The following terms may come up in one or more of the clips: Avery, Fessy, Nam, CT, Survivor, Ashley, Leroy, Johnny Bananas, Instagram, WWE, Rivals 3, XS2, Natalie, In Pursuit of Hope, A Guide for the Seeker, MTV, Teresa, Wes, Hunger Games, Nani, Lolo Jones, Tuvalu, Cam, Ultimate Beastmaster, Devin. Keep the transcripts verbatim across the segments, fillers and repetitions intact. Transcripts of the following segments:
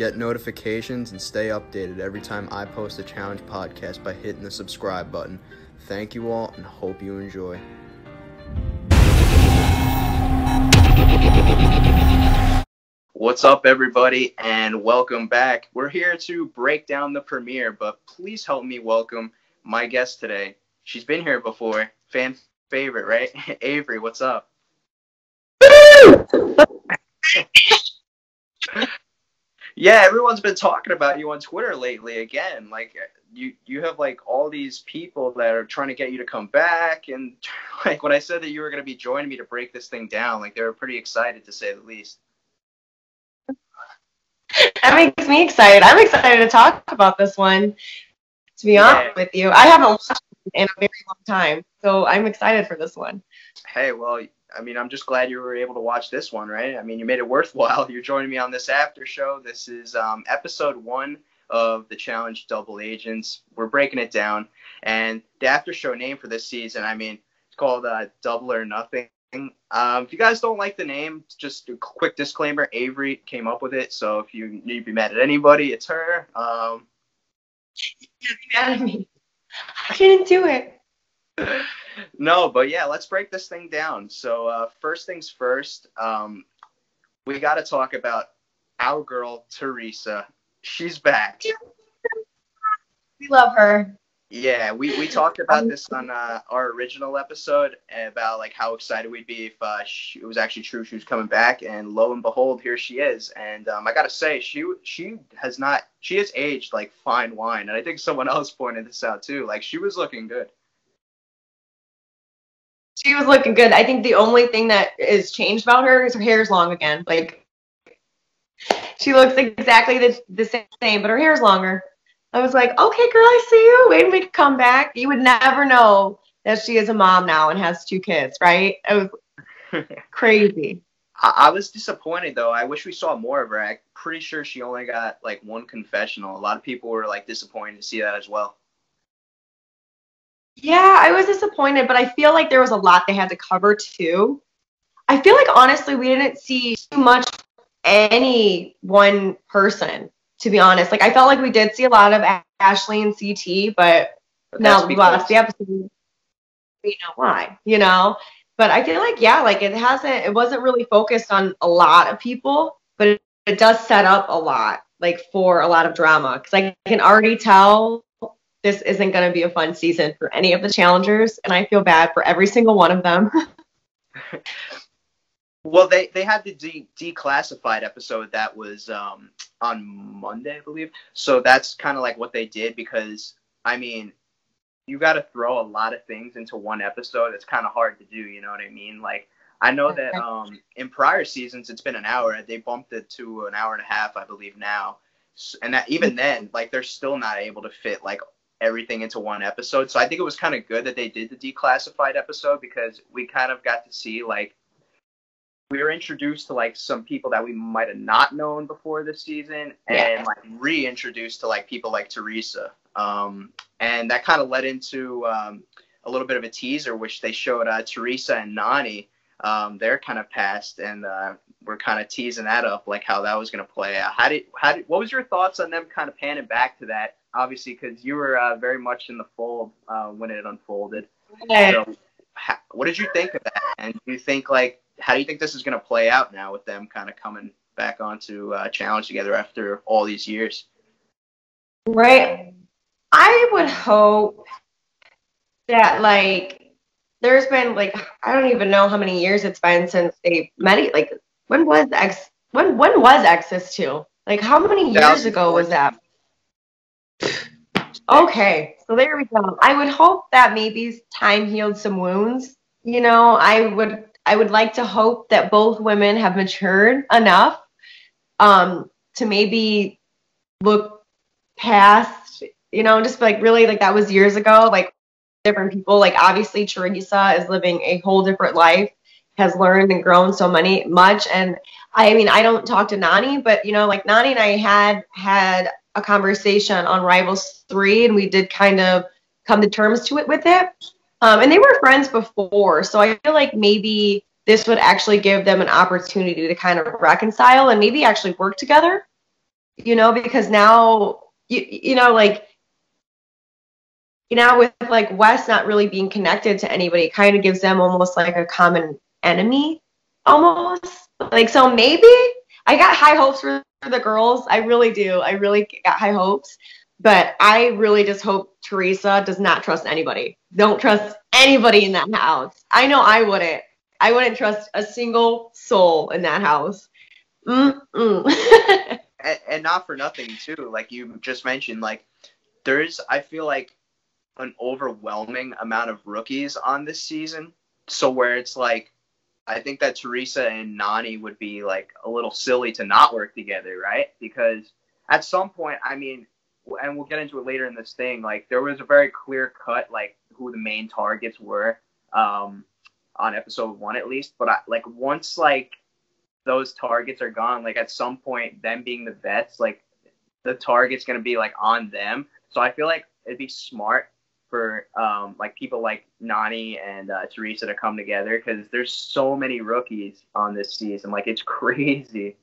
Get notifications and stay updated every time I post a challenge podcast by hitting the subscribe button. Thank you all and hope you enjoy. What's up, everybody, and welcome back. We're here to break down the premiere, but please help me welcome my guest today. She's been here before. Fan favorite, right? Avery, what's up? Yeah, everyone's been talking about you on Twitter lately again. Like you you have like all these people that are trying to get you to come back, and like when I said that you were going to be joining me to break this thing down, like they were pretty excited, to say the least. That makes me excited. I'm excited to talk about this one, to be yeah. honest with you. I haven't watched it in a very long time, so I'm excited for this one. Hey, well, I mean, I'm just glad you were able to watch this one, right? I mean, you made it worthwhile. You're joining me on this after show. This is um, episode one of The Challenge, Double Agents. We're breaking it down. And the after show name for this season, I mean, it's called uh, Double or Nothing. Um, if you guys don't like the name, just a quick disclaimer, Avery came up with it. So if you need to be mad at anybody, it's her. Um, you can't be mad at me. I didn't do it. No, but yeah, let's break this thing down. So uh, first things first, um, we got to talk about our girl, Teresa. She's back. We love her. Yeah, we, we talked about this on uh, our original episode about like how excited we'd be if uh, she, it was actually true she was coming back. And lo and behold, here she is. And um, I got to say, she she has not she has aged like fine wine. And I think someone else pointed this out, too. Like she was looking good. She was looking good. I think the only thing that is changed about her is her hair's long again. Like she looks exactly the, the same, but her hair's longer. I was like, okay, girl, I see you. Wait a minute, come back. You would never know that she is a mom now and has two kids, right? It was crazy. I, I was disappointed, though. I wish we saw more of her. I'm pretty sure she only got, like, one confessional. A lot of people were, like, disappointed to see that as well. Yeah, I was disappointed, but I feel like there was a lot they had to cover, too. I feel like, honestly, we didn't see too much any one person. To be honest, like I felt like we did see a lot of Ashley and C T, but, but now we lost the episode. We know why, you know. But I feel like yeah, like it hasn't, it wasn't really focused on a lot of people, but it, it does set up a lot, like for a lot of drama. Because like, I can already tell this isn't going to be a fun season for any of the challengers, and I feel bad for every single one of them. Well, they, they had the de declassified episode that was um, on Monday, I believe. So that's kind of like what they did because, I mean, you got to throw a lot of things into one episode. It's kind of hard to do, you know what I mean? Like, I know that um, in prior seasons, it's been an hour. They bumped it to an hour and a half, I believe, now. And that, even then, like, they're still not able to fit, like, everything into one episode. So I think it was kind of good that they did the declassified episode because we kind of got to see, like, we were introduced to, like, some people that we might have not known before this season and, yeah. like, reintroduced to, like, people like Teresa. Um, and that kind of led into um, a little bit of a teaser, which they showed uh, Teresa and Nani, um, their kind of past, and uh, we're kind of teasing that up, like, how that was going to play out. How did, how did, what was your thoughts on them kind of panning back to that, obviously, because you were uh, very much in the fold uh, when it unfolded. Okay. So, how, what did you think of that? And do you think, like, how do you think this is going to play out now with them kind of coming back onto uh, Challenge together after all these years? Right. I would hope that, like, there's been, like, I don't even know how many years it's been since they met. Like, when was X? When when was X S two? Like, how many years ago was that? Okay, so there we go. I would hope that maybe time healed some wounds. You know, I would. I would like to hope that both women have matured enough um, to maybe look past, you know, just like really like that was years ago, like different people, like obviously Teresa is living a whole different life, has learned and grown so many much. And I mean, I don't talk to Nani, but you know, like Nani and I had had a conversation on Rivals three and we did kind of come to terms to it with it. Um, and they were friends before, so I feel like maybe this would actually give them an opportunity to kind of reconcile and maybe actually work together. you know, because now, you, you know, like, you know, with like Wes not really being connected to anybody, it kind of gives them almost like a common enemy almost. Like, so maybe I got high hopes for the girls. I really do. I really got high hopes. But I really just hope Teresa does not trust anybody. Don't trust anybody in that house. I know I wouldn't. I wouldn't trust a single soul in that house. Mm-mm. and, and not for nothing, too. Like you just mentioned, like there's, I feel like, an overwhelming amount of rookies on this season. So where it's like, I think that Teresa and Nani would be like a little silly to not work together, right? Because at some point, I mean, and we'll get into it later in this thing, like there was a very clear cut, like who the main targets were um, on episode one, at least. But I, like once like those targets are gone, like at some point, them being the vets, like the target's going to be like on them. So I feel like it'd be smart for um, like people like Nani and uh, Teresa to come together, because there's so many rookies on this season. Like it's crazy.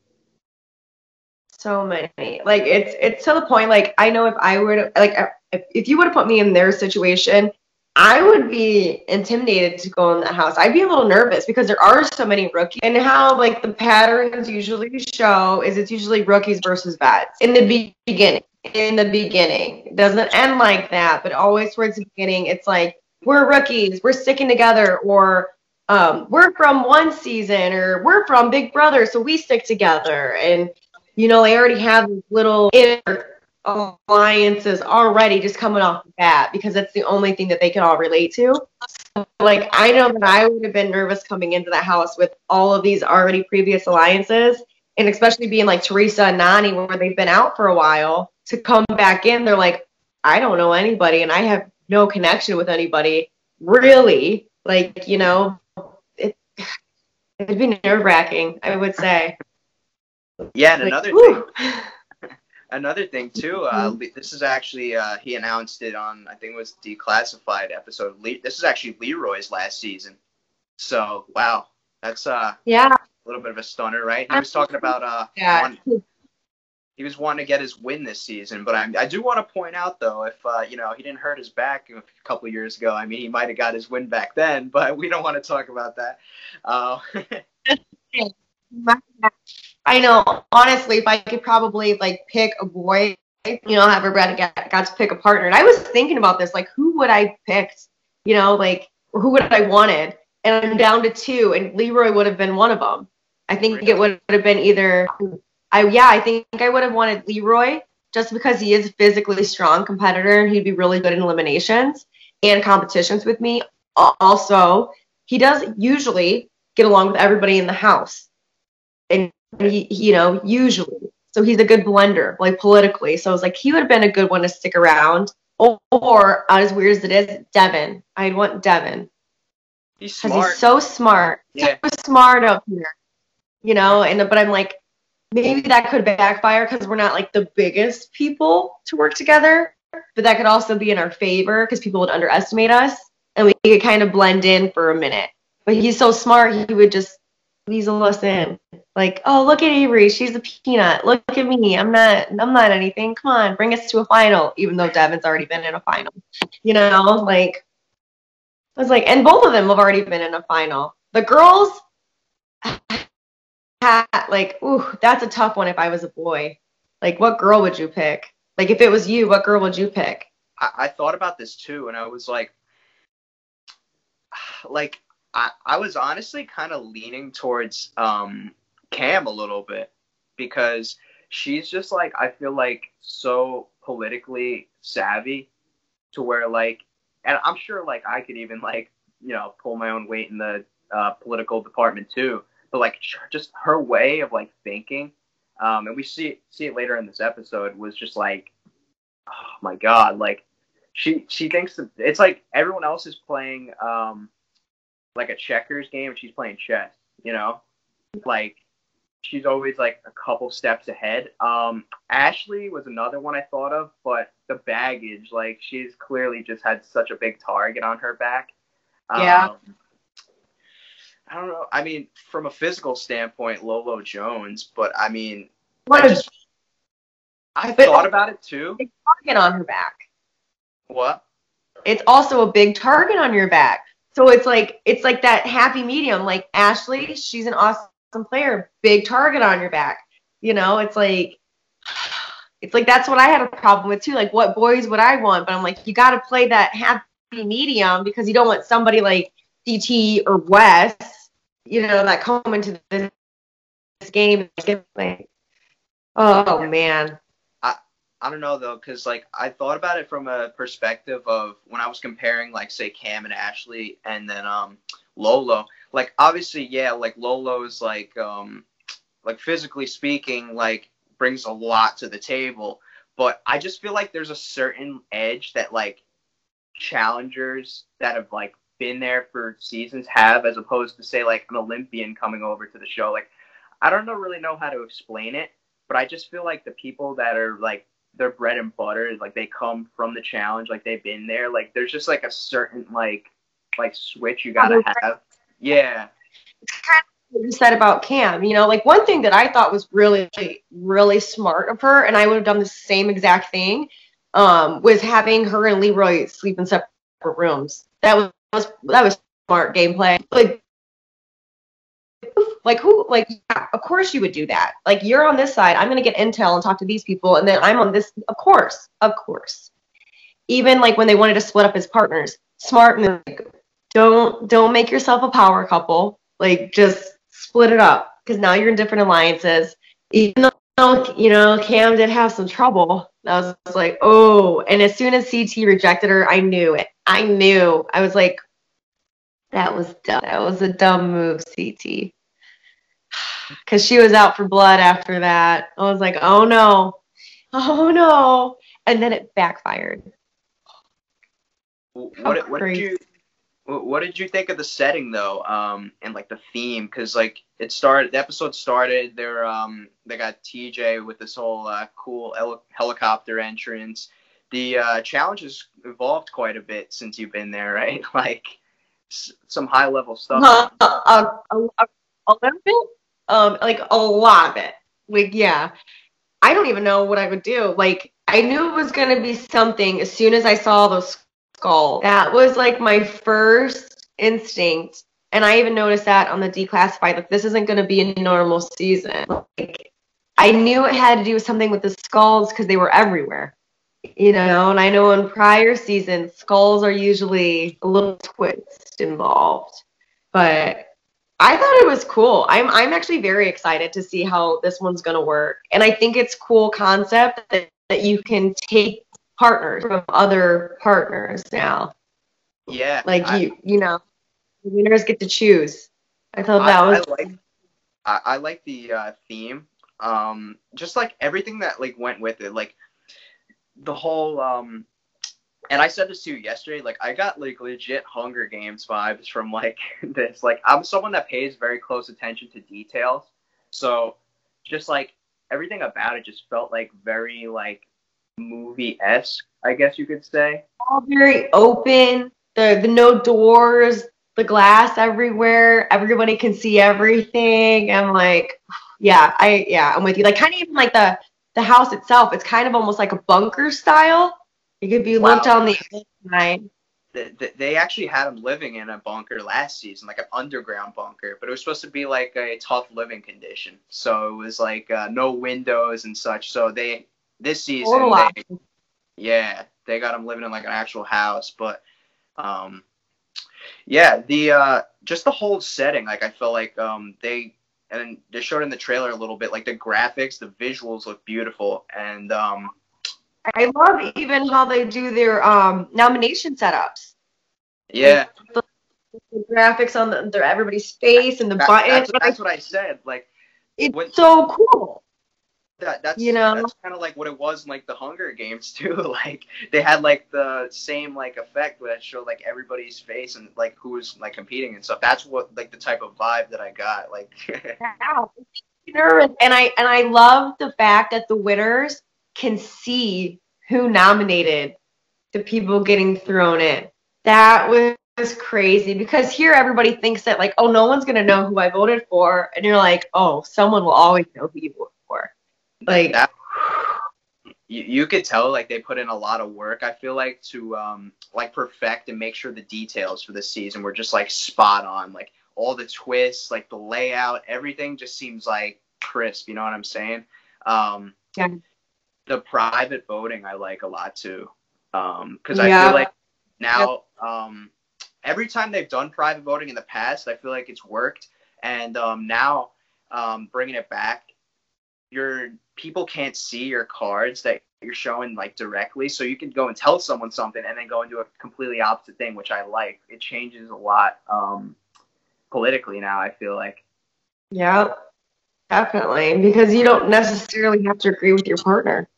So many. Like it's it's to the point. Like I know if I were to like if, if you would have put me in their situation, I would be intimidated to go in that house. I'd be a little nervous because there are so many rookies. And how like the patterns usually show is it's usually rookies versus vets in the be beginning. In the beginning, it doesn't end like that, but always towards the beginning, it's like we're rookies, we're sticking together, or um, we're from one season, or we're from Big Brother, so we stick together. And you know, they already have little inner alliances already just coming off the bat because that's the only thing that they can all relate to. So, like, I know that I would have been nervous coming into the house with all of these already previous alliances, and especially being like Teresa and Nani, where they've been out for a while. To come back in, they're like, I don't know anybody, and I have no connection with anybody, really. Like, you know, it, it'd be nerve-wracking, I would say. Yeah, and like, another whew. thing, another thing, too, uh, this is actually, uh, he announced it on, I think it was Declassified episode. Le this is actually Leroy's last season. So, wow, that's uh, yeah. a little bit of a stunner, right? He was talking about uh, yeah. one He was wanting to get his win this season, but I, I do want to point out, though, if, uh, you know, he didn't hurt his back a couple of years ago, I mean, he might have got his win back then, but we don't want to talk about that. Uh, I know. Honestly, if I could probably, like, pick a boy, you know, have a Brad got, got to pick a partner. And I was thinking about this, like, who would I pick, you know, like, who would I wanted? And I'm down to two, and Leroy would have been one of them. I think really? it would have been either... I, yeah, I think I would have wanted Leroy just because he is a physically strong competitor and he'd be really good in eliminations and competitions with me. Also, he does usually get along with everybody in the house. And, he, you know, usually. So he's a good blender, like politically. So I was like, he would have been a good one to stick around. Or, or as weird as it is, Devin. I'd want Devin. He's smart. Because he's so smart. Yeah. So smart up here. You know, and but I'm like, maybe that could backfire because we're not like the biggest people to work together, but that could also be in our favor because people would underestimate us and we could kind of blend in for a minute. But he's so smart, he would just weasel us in. Like, oh, look at Avery, she's a peanut. Look at me, I'm not, I'm not anything. Come on, bring us to a final, even though Devin's already been in a final. You know, like, I was like, and both of them have already been in a final. The girls. Like, ooh, that's a tough one if I was a boy. Like, what girl would you pick? Like, if it was you, what girl would you pick? I, I thought about this, too, and I was like, like, I, I was honestly kind of leaning towards um, Cam a little bit because she's just, like, I feel like so politically savvy to where, like, and I'm sure, like, I could even, like, you know, pull my own weight in the uh, political department, too. But, like, just her way of, like, thinking, um, and we see, see it later in this episode, was just, like, oh, my God. Like, she she thinks that it's, like, everyone else is playing, um, like, a checkers game, and she's playing chess, you know? Like, she's always, like, a couple steps ahead. Um, Ashley was another one I thought of, but the baggage, like, she's clearly just had such a big target on her back. Um, yeah. I don't know. I mean, from a physical standpoint, Lolo Jones, but I mean, what I just, I but thought about it too. Big target on her back. What? It's also a big target on your back. So it's like it's like that happy medium. Like Ashley, she's an awesome player. Big target on your back. You know, it's like it's like that's what I had a problem with too. Like, what boys would I want? But I'm like, you got to play that happy medium because you don't want somebody like C T or Wes, you know, that come into this game. Like, oh man. I don't know, though, because, like, I thought about it from a perspective of when I was comparing, like, say, Cam and Ashley and then um, Lolo. Like, obviously, yeah, like, Lolo is, like, um, like, physically speaking, like, brings a lot to the table. But I just feel like there's a certain edge that, like, challengers that have, like, been there for seasons have as opposed to, say, like, an Olympian coming over to the show. Like, I don't know, really know how to explain it, but I just feel like the people that are, like, their bread and butter, like they come from the challenge, like they've been there, like there's just like a certain like like switch you gotta have. Yeah, it's kind of what you said about Cam, you know, like one thing that I thought was really really smart of her, and I would have done the same exact thing, um was having her and Leroy sleep in separate rooms. That was that was smart gameplay. Like Like, who, like, yeah, of course you would do that. Like, you're on this side. I'm going to get intel and talk to these people. And then I'm on this. Of course. Of course. Even, like, when they wanted to split up as partners. Smart. And like, don't, don't make yourself a power couple. Like, just split it up. Because now you're in different alliances. Even though, you know, Cam did have some trouble. I was like, oh. And as soon as C T rejected her, I knew it. I knew. I was like, that was dumb. That was a dumb move, C T. Because she was out for blood after that. I was like, oh, no. Oh, no. And then it backfired. What, what, did you, what did you think of the setting, though, um, and, like, the theme? Because, like, it started, the episode started. They're, um, they got T J with this whole uh, cool hel helicopter entrance. The uh, challenge has evolved quite a bit since you've been there, right? Like, s some high-level stuff. Uh, a, a, a little bit? Um, like a lot of it. Like, yeah, I don't even know what I would do. Like, I knew it was going to be something as soon as I saw those skulls. That was like my first instinct. And I even noticed that on the declassified, like, this isn't going to be a normal season. Like, I knew it had to do with something with the skulls because they were everywhere, you know? And I know in prior seasons, skulls are usually a little twist involved, but I thought it was cool. I'm, I'm actually very excited to see how this one's going to work. And I think it's cool concept that, that you can take partners from other partners now. Yeah. Like, I, you you know, the winners get to choose. I thought that I, was I like, I, I like the uh, theme. Um, just, like, everything that, like, went with it. Like, the whole um, – and I said this to you yesterday, like, I got, like, legit Hunger Games vibes from, like, this. Like, I'm someone that pays very close attention to details. So, just, like, everything about it just felt, like, very, like, movie-esque, I guess you could say. All very open. The, the no doors, the glass everywhere. Everybody can see everything. I'm like, yeah, I, yeah, I'm with you. Like, kind of even, like, the, the house itself, it's kind of almost like a bunker style. It could be lived wow. on the inside. They, they actually had him living in a bunker last season, like an underground bunker. But it was supposed to be like a tough living condition. So it was like uh, no windows and such. So they this season, they, yeah, they got him living in like an actual house. But um, yeah, the uh, just the whole setting, like I felt like um, they and they showed in the trailer a little bit, like the graphics, the visuals look beautiful, and um. I love even how they do their um, nomination setups. Yeah. The, the graphics on the, the, everybody's face and the that, buttons. That's, that's what I said. Like, it's when, so cool. That, that's you know? That's kind of like what it was in, like, the Hunger Games, too. Like, they had, like, the same, like, effect that showed, like, everybody's face and, like, who was, like, competing and stuff. That's what, like, the type of vibe that I got. Like, wow. And I, and I love the fact that the winners can see who nominated the people getting thrown in. That was crazy because here everybody thinks that, like, oh, no one's going to know who I voted for. And you're like, oh, someone will always know who you voted for. Like, that, you, you could tell, like, they put in a lot of work, I feel like, to, um, like, perfect and make sure the details for this season were just, like, spot on. Like, all the twists, like, the layout, everything just seems, like, crisp. You know what I'm saying? Um, yeah. The private voting I like a lot, too. Um, because I yeah. feel like now, yeah. um, every time they've done private voting in the past, I feel like it's worked. And um, now, um, bringing it back, your people can't see your cards that you're showing, like, directly. So you can go and tell someone something and then go and do a completely opposite thing, which I like. It changes a lot um, politically now, I feel like. Yeah, definitely. Because you don't necessarily have to agree with your partner.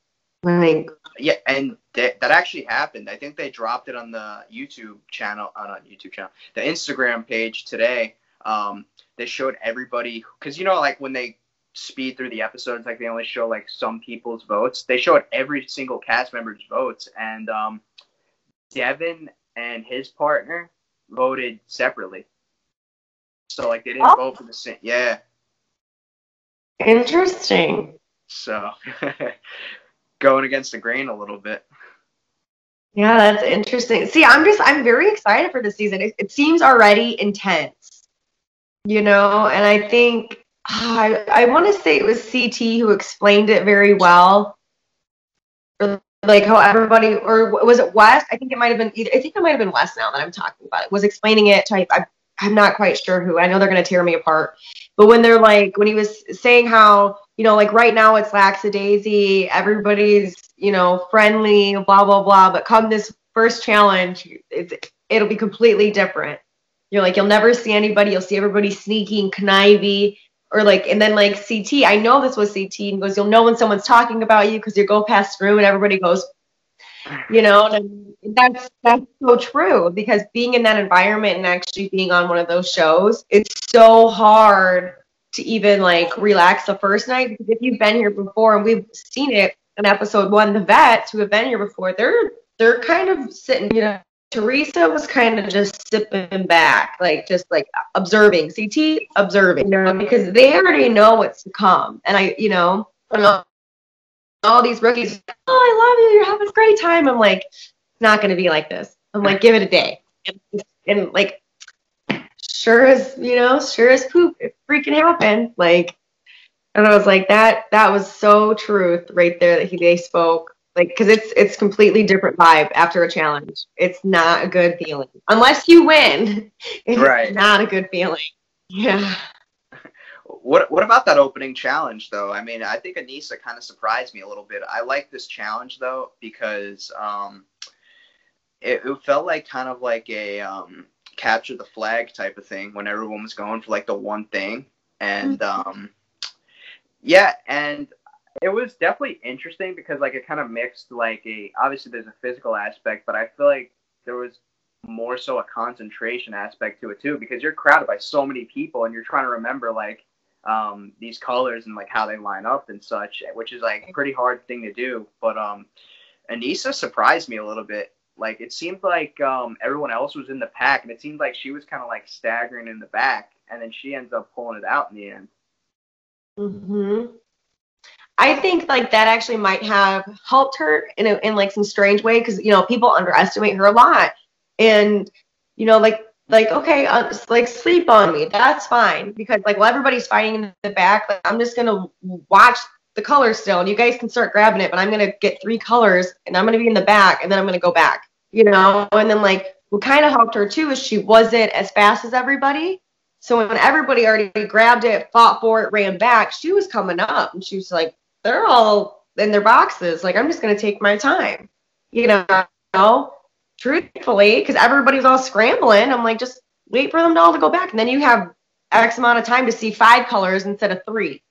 Like, yeah, and that, that actually happened. I think they dropped it on the YouTube channel, on a YouTube channel, the Instagram page today. Um, they showed everybody, because, you know, like, when they speed through the episodes, like, they only show, like, some people's votes. They showed every single cast member's votes, and um, Devin and his partner voted separately. So, like, they didn't oh. vote for the same. Yeah. Interesting. So, going against the grain a little bit. Yeah, that's interesting. See, I'm just, I'm very excited for this season. It, it seems already intense, you know, and I think, oh, I, I want to say it was C T who explained it very well. Or, like, how everybody, or was it Wes? I think it might have been, I think it might have been Wes now that I'm talking about it, was explaining it to, I, I, I'm not quite sure who. I know they're going to tear me apart. But when they're like, when he was saying how, you know, like, right now it's lackadaisy, everybody's, you know, friendly, blah, blah, blah. But come this first challenge, it's, it'll be completely different. You're like, you'll never see anybody. You'll see everybody sneaky and conniving. Or like, and then like C T, I know this was C T, and goes, you'll know when someone's talking about you because you go past through and everybody goes, you know, and that's, that's so true, because being in that environment and actually being on one of those shows, it's so hard to even, like, relax the first night, because if you've been here before, and we've seen it in episode one, the vets who have been here before, they're, they're kind of sitting, you know, Teresa was kind of just sipping back, like, just, like, observing, C T observing, you know, because they already know what's to come. And I, you know, I don't know. All these rookies, oh, I love you, you're having a great time. I'm like, it's not going to be like this. I'm like, give it a day. And, and like, sure as, you know, sure as poop, it freaking happened. Like, and I was like, that, that was so truth right there that he, they spoke. Like, because it's, it's completely different vibe after a challenge. It's not a good feeling. Unless you win, it's right. not a good feeling. Yeah. What what about that opening challenge, though? I mean, I think Anissa kind of surprised me a little bit. I like this challenge, though, because um, it, it felt like kind of like a um, capture the flag type of thing when everyone was going for, like, the one thing. And, um, yeah, and it was definitely interesting because, like, it kind of mixed, like, a – obviously there's a physical aspect, but I feel like there was – more so a concentration aspect to it too, because you're crowded by so many people and you're trying to remember, like, um these colors and, like, how they line up and such, which is, like, a pretty hard thing to do. But um Anissa surprised me a little bit. Like, it seemed like um everyone else was in the pack, and it seemed like she was kind of, like, staggering in the back, and then she ends up pulling it out in the end. Mm-hmm. I think, like, that actually might have helped her in, a, in like, some strange way, because, you know, people underestimate her a lot. And, you know, like, like, okay, uh, like, sleep on me. That's fine. Because, like, well, everybody's fighting in the back. Like, I'm just going to watch the colors still. And you guys can start grabbing it. But I'm going to get three colors. And I'm going to be in the back. And then I'm going to go back. You know? And then, like, what kind of helped her, too, is she wasn't as fast as everybody. So when everybody already grabbed it, fought for it, ran back, she was coming up. And she was like, they're all in their boxes. Like, I'm just going to take my time. You know? Truthfully, because everybody's all scrambling. I'm like, just wait for them all to go back. And then you have X amount of time to see five colors instead of three,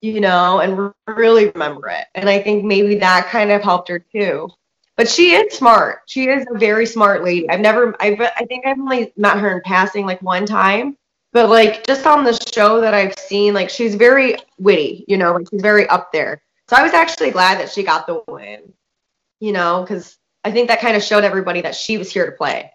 you know, and really remember it. And I think maybe that kind of helped her too. But she is smart. She is a very smart lady. I've never, I've, I think I've only met her in passing, like, one time. But, like, just on the show that I've seen, like, she's very witty, you know, like, she's very up there. So I was actually glad that she got the win, you know, because I think that kind of showed everybody that she was here to play.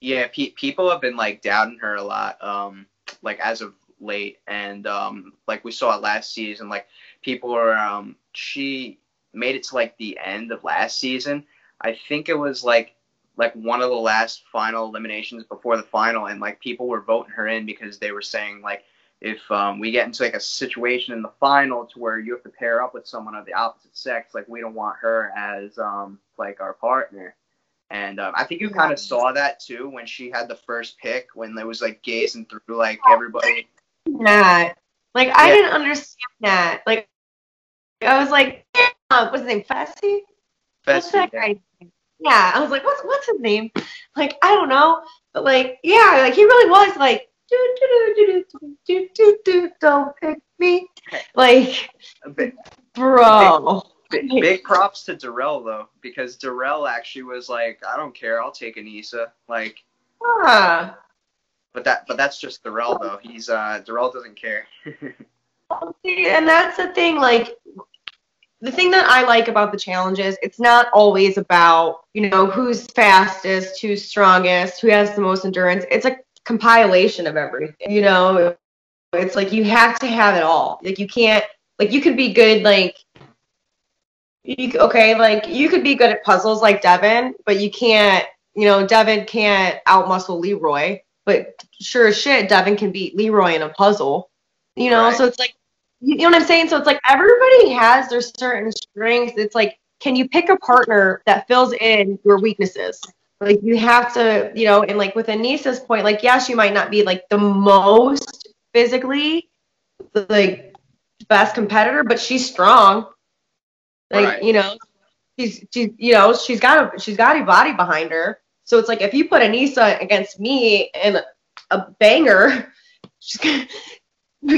Yeah, pe people have been, like, doubting her a lot, um, like, as of late. And, um, like, we saw it last season, like, people are, um, she made it to like the end of last season. I think it was like like one of the last final eliminations before the final, and like people were voting her in because they were saying like, if um, we get into like a situation in the final to where you have to pair up with someone of the opposite sex, like we don't want her as um, like our partner. And um, I think you kind of saw that too when she had the first pick, when there was like gazing through like everybody. That like I yeah. didn't understand that. Like I was like, yeah. what's his name? Fessy? What's that yeah. guy's name? Yeah, I was like, what's what's his name? Like I don't know, but like yeah, like he really was like, do do do do do do do, don't pick me, like a bit, bro. A bit. Big, big props to Darrell, though, because Darrell actually was like, I don't care, I'll take Anissa. Like, ah. but that, but that's just Darrell, though. He's, uh, Darrell doesn't care. And that's the thing, like, the thing that I like about the challenges, it's not always about, you know, who's fastest, who's strongest, who has the most endurance. It's a compilation of everything, you know? It's like, you have to have it all. Like, you can't, like, you could be good, like, You, okay, like, you could be good at puzzles like Devin, but you can't, you know, Devin can't outmuscle Leroy, but sure as shit, Devin can beat Leroy in a puzzle, you know, right. So it's like, you know what I'm saying? So it's like, everybody has their certain strengths. It's like, can you pick a partner that fills in your weaknesses? Like, you have to, you know, and like, with Anissa's point, like, yeah, she might not be, like, the most physically, like, best competitor, but she's strong. Like, right. you know, she's, she's, you know, she's got a, she's got a body behind her. So it's like, if you put Anissa against me and a banger, she's gonna,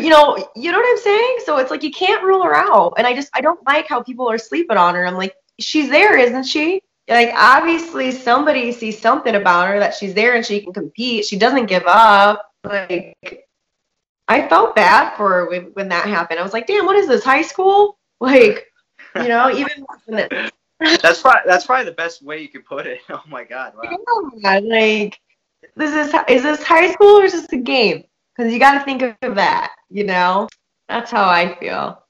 you know, you know what I'm saying? So it's like, you can't rule her out. And I just, I don't like how people are sleeping on her. I'm like, she's there, isn't she? Like, obviously somebody sees something about her that she's there and she can compete. She doesn't give up. Like, I felt bad for her when, when that happened. I was like, damn, what is this, high school? Like. You know, even that's probably that's probably the best way you could put it. Oh my god! Wow. Yeah, like, this is is this high school or is this a game? Because you got to think of that. You know, that's how I feel.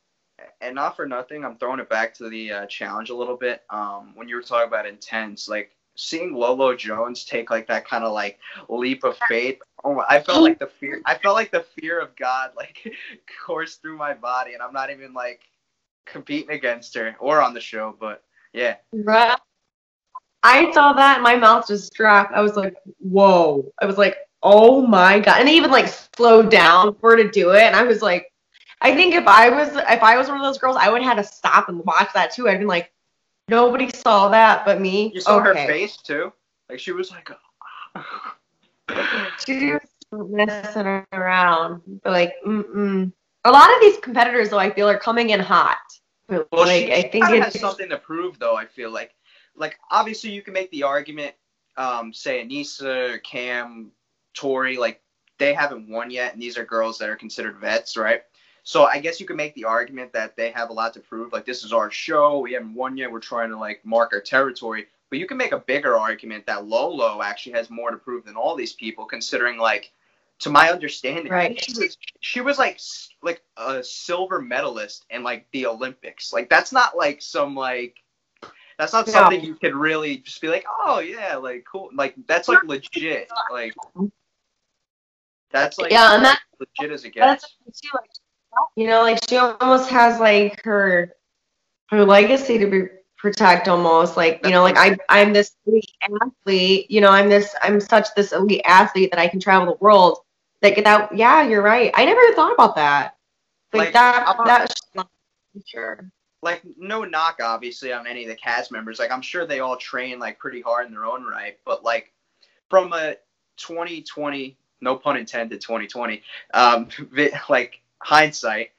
And not for nothing, I'm throwing it back to the uh, challenge a little bit. Um, when you were talking about intense, like seeing Lolo Jones take like that kind of like leap of faith. Oh, my, I felt like the fear. I felt like the fear of God like coursed through my body, and I'm not even like. Competing against her or on the show, but yeah. Right. I saw that and my mouth just dropped. I was like, whoa. I was like, oh my god. And they even like slowed down for her to do it. And I was like, I think if I was if I was one of those girls, I would have had to stop and watch that too. I'd been like, nobody saw that but me. You saw okay. her face too? Like she was like oh. She was messing around. But like, mm-mm. A lot of these competitors, though, I feel are coming in hot. Well, like, she, I think it has something to prove, though, I feel like. Like, obviously, you can make the argument, um, say, Anissa, Cam, Tori, like, they haven't won yet, and these are girls that are considered vets, right? So I guess you can make the argument that they have a lot to prove. Like, this is our show. We haven't won yet. We're trying to, like, mark our territory. But you can make a bigger argument that Lolo actually has more to prove than all these people, considering, like, to my understanding, right. she was she was like like a silver medalist in like the Olympics. Like that's not like some like that's not no. something you could really just be like, oh yeah, like cool. Like that's like legit. Like that's like yeah, and that, legit as it gets. That's, you know, like she almost has like her her legacy to be protect almost like, you know, like I, I'm this elite athlete, you know, I'm this, I'm such this elite athlete that I can travel the world. Like that, yeah, you're right. I never thought about that. Like, like that, I'm, that should be sure. Like no knock, obviously, on any of the cast members. Like I'm sure they all train like pretty hard in their own right. But like from a twenty twenty, no pun intended, twenty twenty, um, like hindsight,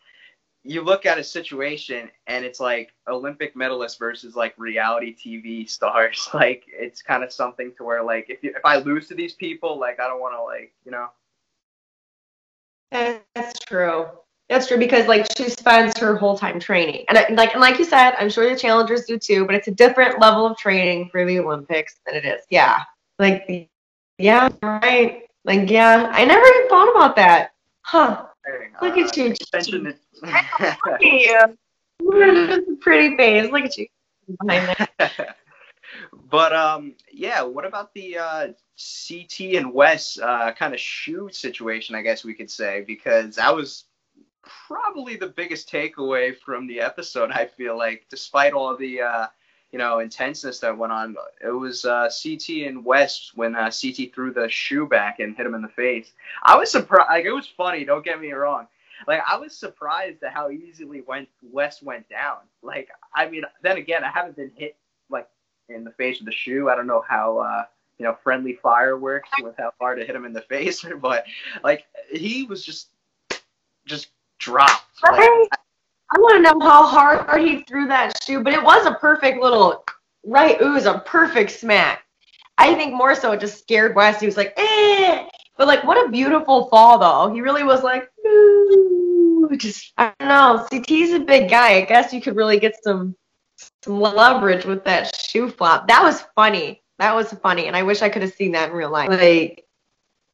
you look at a situation and it's like Olympic medalists versus like reality T V stars. Like it's kind of something to where like, if you, if I lose to these people, like, I don't want to like, you know, that's true. That's true. Because like she spends her whole time training and I, like, and like you said, I'm sure the challengers do too, but it's a different level of training for the Olympics than it is. Yeah. Like, yeah. Right. Like, yeah, I never even thought about that. Huh? Look uh, at you. Look at you. It's a pretty face. Look at you behind there. But um, yeah. What about the uh, C T and Wes uh, kind of shoe situation? I guess we could say, because I was. Probably the biggest takeaway from the episode, I feel like, despite all the, uh, you know, intenseness that went on, it was uh, C T and Wes when uh, C T threw the shoe back and hit him in the face. I was surprised. Like, it was funny. Don't get me wrong. Like, I was surprised at how easily went Wes went down. Like, I mean, then again, I haven't been hit, like, in the face with the shoe. I don't know how, uh, you know, friendly fire works with how hard to hit him in the face. But, like, he was just, just... dropped. Like, I, I want to know how hard he threw that shoe, but it was a perfect little right. It was a perfect smack. I think more so it just scared Wes. He was like, eh. But like, what a beautiful fall though. He really was like, no. Just I don't know. C T's a big guy. I guess you could really get some some leverage with that shoe flop. That was funny. That was funny, and I wish I could have seen that in real life. Like.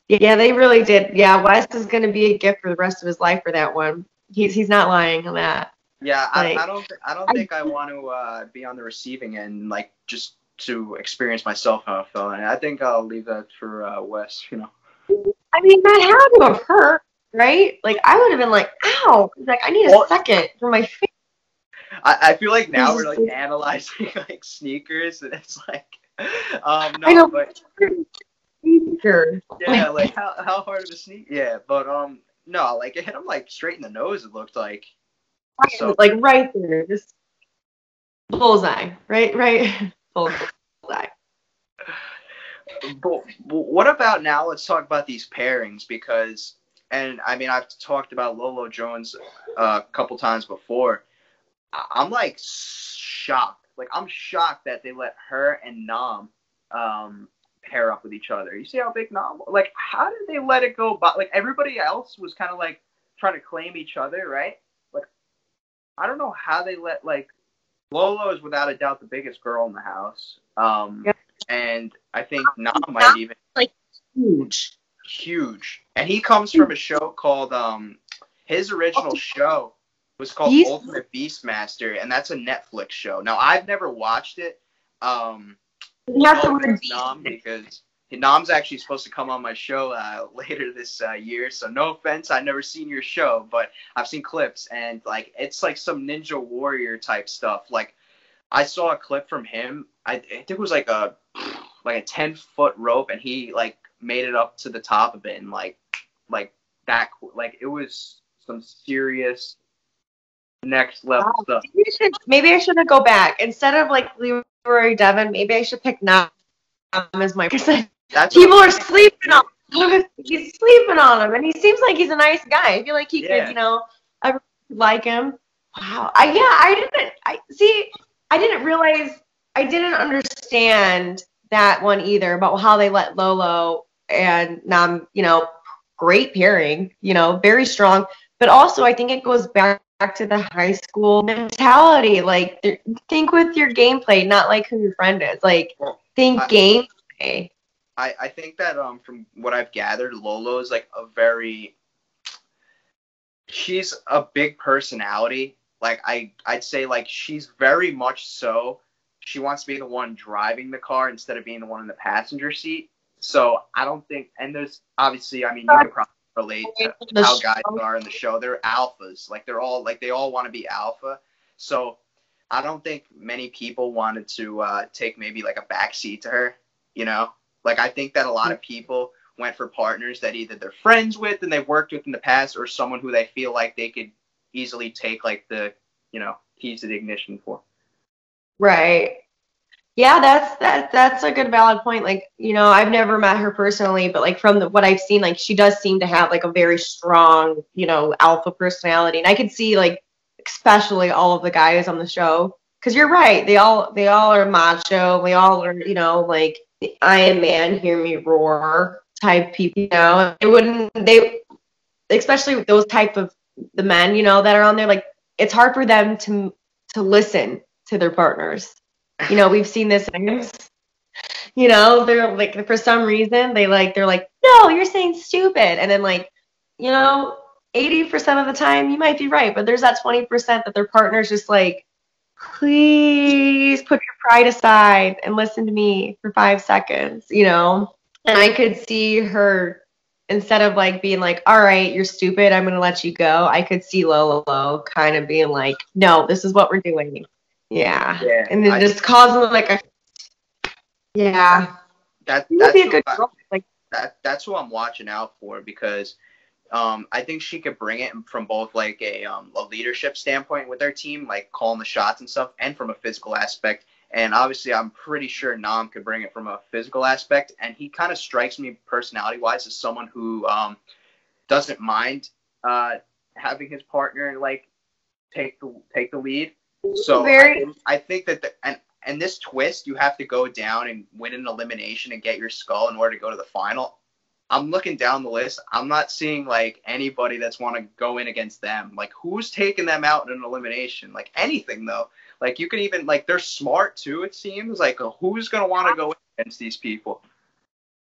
Yeah, they really did. Yeah, Wes is going to be a gift for the rest of his life for that one. He's he's not lying on that. Yeah, like, I, I don't I don't think I, I want to uh, be on the receiving end, like, just to experience myself how I felt. And I think I'll leave that for uh, Wes, you know. I mean, that had to have hurt, right? Like, I would have been like, ow. Like, I need a well, second for my feet. I, I feel like now we're, like, analyzing, like, sneakers, and it's like, um, no, I know. But... yeah, like how how hard of a sneak? Yeah, but um, no, like it hit him like straight in the nose. It looked like, so. Like right there, just bullseye, right, right, bullseye. But what about now? Let's talk about these pairings because, and I mean, I've talked about Lolo Jones uh, a couple times before. I'm like shocked. Like I'm shocked that they let her and Nam. Um, pair up with each other. You see how big Nam, like how did they let it go by? Like everybody else was kind of like trying to claim each other, right? Like I don't know how they let, like Lolo is without a doubt the biggest girl in the house, um yeah. And I think Nam might Nam, even like huge huge and he comes huge. From a show called um his original show was called Beast? Ultimate Beastmaster, and that's a Netflix show. Now I've never watched it. um Nam, because Nam's actually supposed to come on my show uh, later this uh, year, so no offense, I've never seen your show, but I've seen clips, and like it's like some Ninja Warrior type stuff. Like I saw a clip from him. I, I think it was like a like a ten foot rope, and he like made it up to the top of it, and like like that like it was some serious next level wow. stuff. Maybe, should, maybe I should go back instead of like. Devin, maybe I should pick Nam as my person. People are sleeping on him. He's sleeping on him, and he seems like he's a nice guy. I feel like he yeah. could, you know, I like him. Wow. I, yeah, I didn't. I see. I didn't realize. I didn't understand that one either about how they let Lolo and Nam, you know, great pairing. You know, very strong. But also, I think it goes back. Back to the high school mentality, like think with your gameplay, not like who your friend is. Like well, think I, gameplay. I I think that um from what I've gathered, Lolo is like a very. She's a big personality. Like I I'd say like she's very much so. She wants to be the one driving the car instead of being the one in the passenger seat. So I don't think, and there's obviously, I mean, you could probably. Relate to how guys are in the show. They're alphas. Like they're all like they all want to be alpha. So I don't think many people wanted to uh, take maybe like a backseat to her. You know, like I think that a lot of people went for partners that either they're friends with and they've worked with in the past, or someone who they feel like they could easily take like the you know keys to the ignition for. Right. Yeah, that's that. That's a good valid point. Like, you know, I've never met her personally, but like from the, what I've seen, like she does seem to have like a very strong, you know, alpha personality. And I could see like, especially all of the guys on the show, because you're right. They all they all are macho. They all are, you know, like the Iron Man, hear me roar type people. You know, it wouldn't they, especially those type of the men, you know, that are on there. Like it's hard for them to to listen to their partners. You know, we've seen this, you know, they're like, for some reason, they like, they're like, no, you're saying stupid. And then like, you know, eighty percent of the time, you might be right, but there's that twenty percent that their partner's just like, please put your pride aside and listen to me for five seconds, you know? And I could see her, instead of like being like, all right, you're stupid, I'm going to let you go, I could see Lolo kind of being like, no, this is what we're doing. Yeah. yeah and then I, just causing like a, yeah. That, that's, be a good I, like, that, that's what I'm watching out for, because um, I think she could bring it from both like a, um, a leadership standpoint with their team, like calling the shots and stuff, and from a physical aspect. And obviously, I'm pretty sure Nam could bring it from a physical aspect. And he kind of strikes me personality-wise as someone who um, doesn't mind uh, having his partner like take the take the lead. So Very- I, think, I think that the, and and this twist, you have to go down and win an elimination and get your skull in order to go to the final. I'm looking down the list. I'm not seeing like anybody that's want to go in against them. Like, who's taking them out in an elimination? Like anything though. Like you can even like they're smart too. It seems like who's gonna want to go against these people?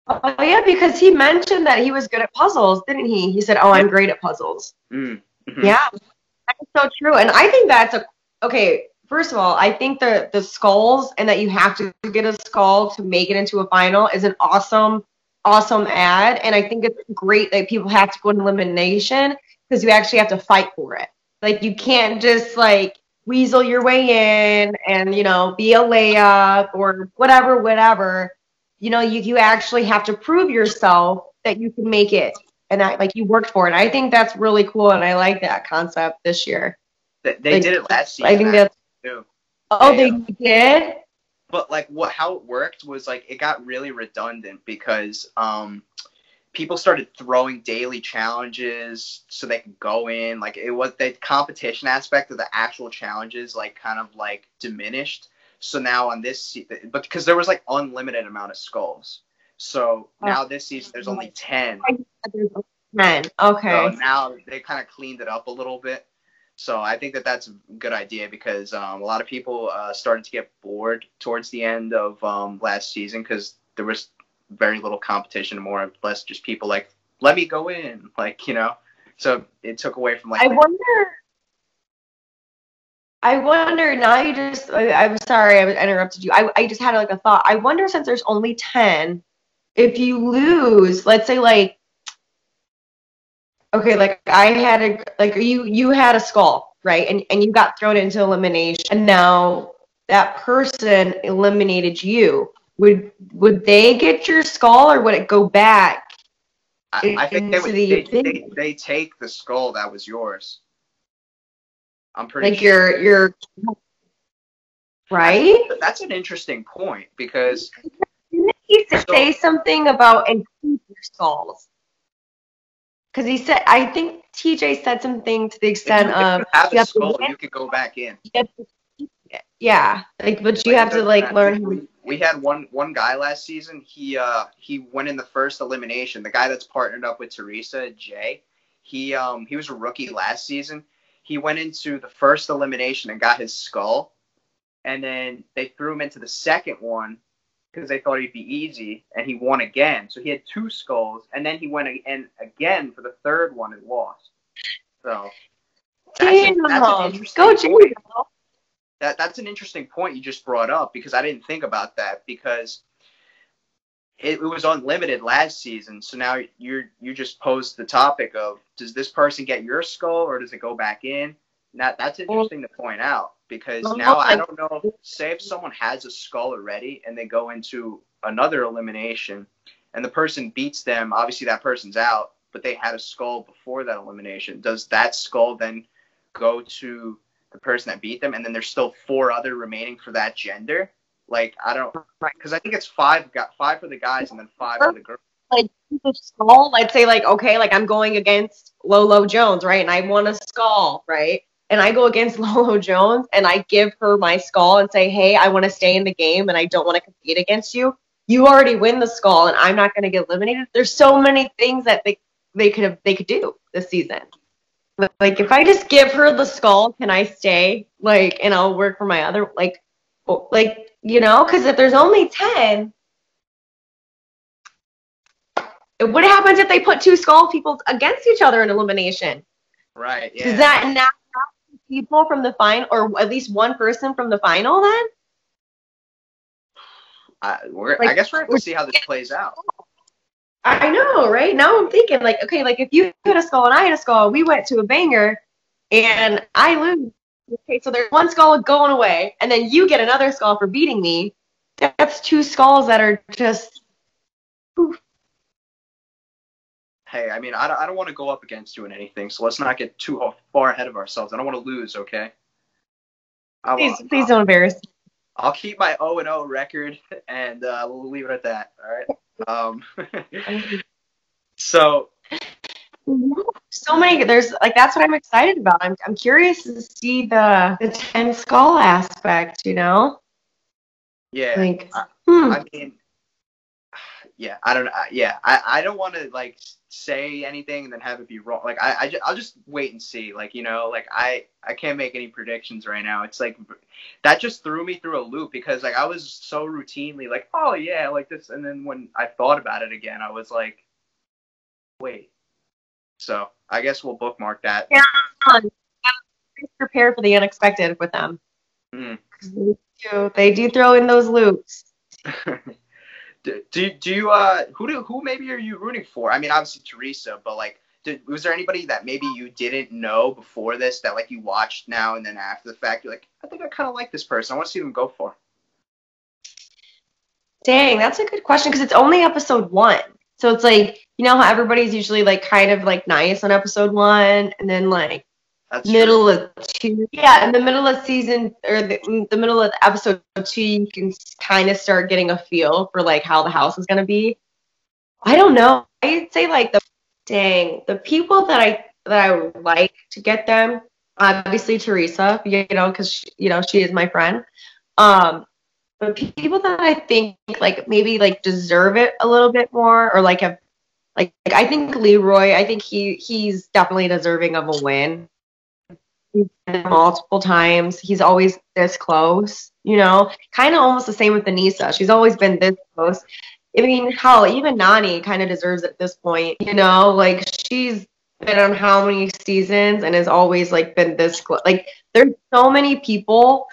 Oh yeah, because he mentioned that he was good at puzzles, didn't he? He said, "Oh, I'm great at puzzles." Mm-hmm. Yeah, that's so true. And I think that's a okay. First of all, I think the the skulls and that you have to get a skull to make it into a final is an awesome. awesome ad, and I think it's great that people have to go in elimination because you actually have to fight for it. Like you can't just like weasel your way in and, you know, be a layup or whatever, whatever. You know, you, you actually have to prove yourself that you can make it and that like you worked for it. I think that's really cool, and I like that concept this year. They, they like, did it last season. I think that's too. Oh, they, they did? But, like, what how it worked was, like, it got really redundant because um, people started throwing daily challenges so they could go in. Like, it was the competition aspect of the actual challenges, like, kind of, like, diminished. So now on this season, but because there was, like, unlimited amount of skulls. So now this season there's only ten. ten, okay. So now they kind of cleaned it up a little bit. So I think that that's a good idea because um, a lot of people uh, started to get bored towards the end of um, last season because there was very little competition, more or less just people like, let me go in, like, you know. So it took away from like. I wonder. I wonder now. You just. I, I'm sorry, I interrupted you. I I just had like a thought. I wonder since there's only ten, if you lose, let's say like. Okay, like I had a like you you had a skull, right? And and you got thrown into elimination, and now that person eliminated you. Would would they get your skull, or would it go back? I, I think they, would, the they, they they take the skull that was yours. I'm pretty like sure. Like your your right. That's an interesting point because you need to say something about and keep your skulls. Because he said, I think T J said something to the extent if you, if you of have you, have skull, to you can go back in. Yeah, like, but you like, have to like learn. We, we had one one guy last season. He uh he went in the first elimination. The guy that's partnered up with Teresa, Jay. He um he was a rookie last season. He went into the first elimination and got his skull, and then they threw him into the second one. Because they thought he'd be easy, and he won again. So he had two skulls, and then he went in again for the third one and lost. So that's, a, that's an interesting Go point. That, that's an interesting point you just brought up because I didn't think about that because it, it was unlimited last season. So now you're you just posed the topic of does this person get your skull or does it go back in? That, that's interesting to point out. Because now I don't know, say if someone has a skull already and they go into another elimination and the person beats them, obviously that person's out, but they had a skull before that elimination. Does that skull then go to the person that beat them and then there's still four other remaining for that gender? Like, I don't, because I think it's five, five for the guys and then five for the girls. Like the skull, I'd say like, okay, like I'm going against Lolo Jones, right? And I want a skull, right? And I go against Lolo Jones and I give her my skull and say, hey, I want to stay in the game and I don't want to compete against you. You already win the skull and I'm not going to get eliminated. There's so many things that they, they could have, they could do this season. Like if I just give her the skull, can I stay? Like, and I'll work for my other, like, like, you know, because if there's only ten, what happens if they put two skull people against each other in elimination? Right. Yeah. Does that not count people from the final, or at least one person from the final then? Uh, we're, like, I guess we're going to see how this plays out. I know, right? Now I'm thinking, like, okay, like, if you had a skull and I had a skull, we went to a banger, and I lose. Okay, so there's one skull going away, and then you get another skull for beating me. That's two skulls that are just... Oof. Hey, I mean, I don't, I don't want to go up against you in anything, so let's not get too far ahead of ourselves. I don't want to lose, okay? I please wanna, please don't embarrass me. I'll keep my oh and oh record, and uh, we'll leave it at that, all right? Um, so... So many, there's, like, that's what I'm excited about. I'm, I'm curious to see the, the ten skull aspect, you know? Yeah. Like, I, hmm. I mean, yeah, I don't know. Yeah, I, I don't want to, like, say anything and then have it be wrong. Like, I, I just, I'll just wait and see. Like, you know, like, I, I can't make any predictions right now. It's like, that just threw me through a loop because, like, I was so routinely like, oh, yeah, like this. And then when I thought about it again, I was like, wait. So I guess we'll bookmark that. Yeah, prepare for the unexpected with them. Mm. They do, they do throw in those loops. do, do do you uh who do who maybe are you rooting for? I mean, obviously Teresa, but like, did, was there anybody that maybe you didn't know before this that like you watched now and then after the fact you're like, I think I kind of like this person. I want to see them go for. Dang, that's a good question because it's only episode one. So it's like, you know how everybody's usually like kind of like nice on episode one and then like That's middle true. of two. Yeah, in the middle of season or the, the middle of episode two, you can kind of start getting a feel for like how the house is going to be. I don't know. I'd say like the dang, the people that I that I would like to get them, obviously Teresa, you know, because, you know, she is my friend. Um. But people that I think like maybe like deserve it a little bit more or like have like, like I think Leroy, I think he he's definitely deserving of a win. He's been multiple times. He's always this close, you know, kind of almost the same with Anissa. She's always been this close. I mean, hell, even Nani kind of deserves it at this point, you know, like she's been on how many seasons and has always like been this close. Like there's so many people,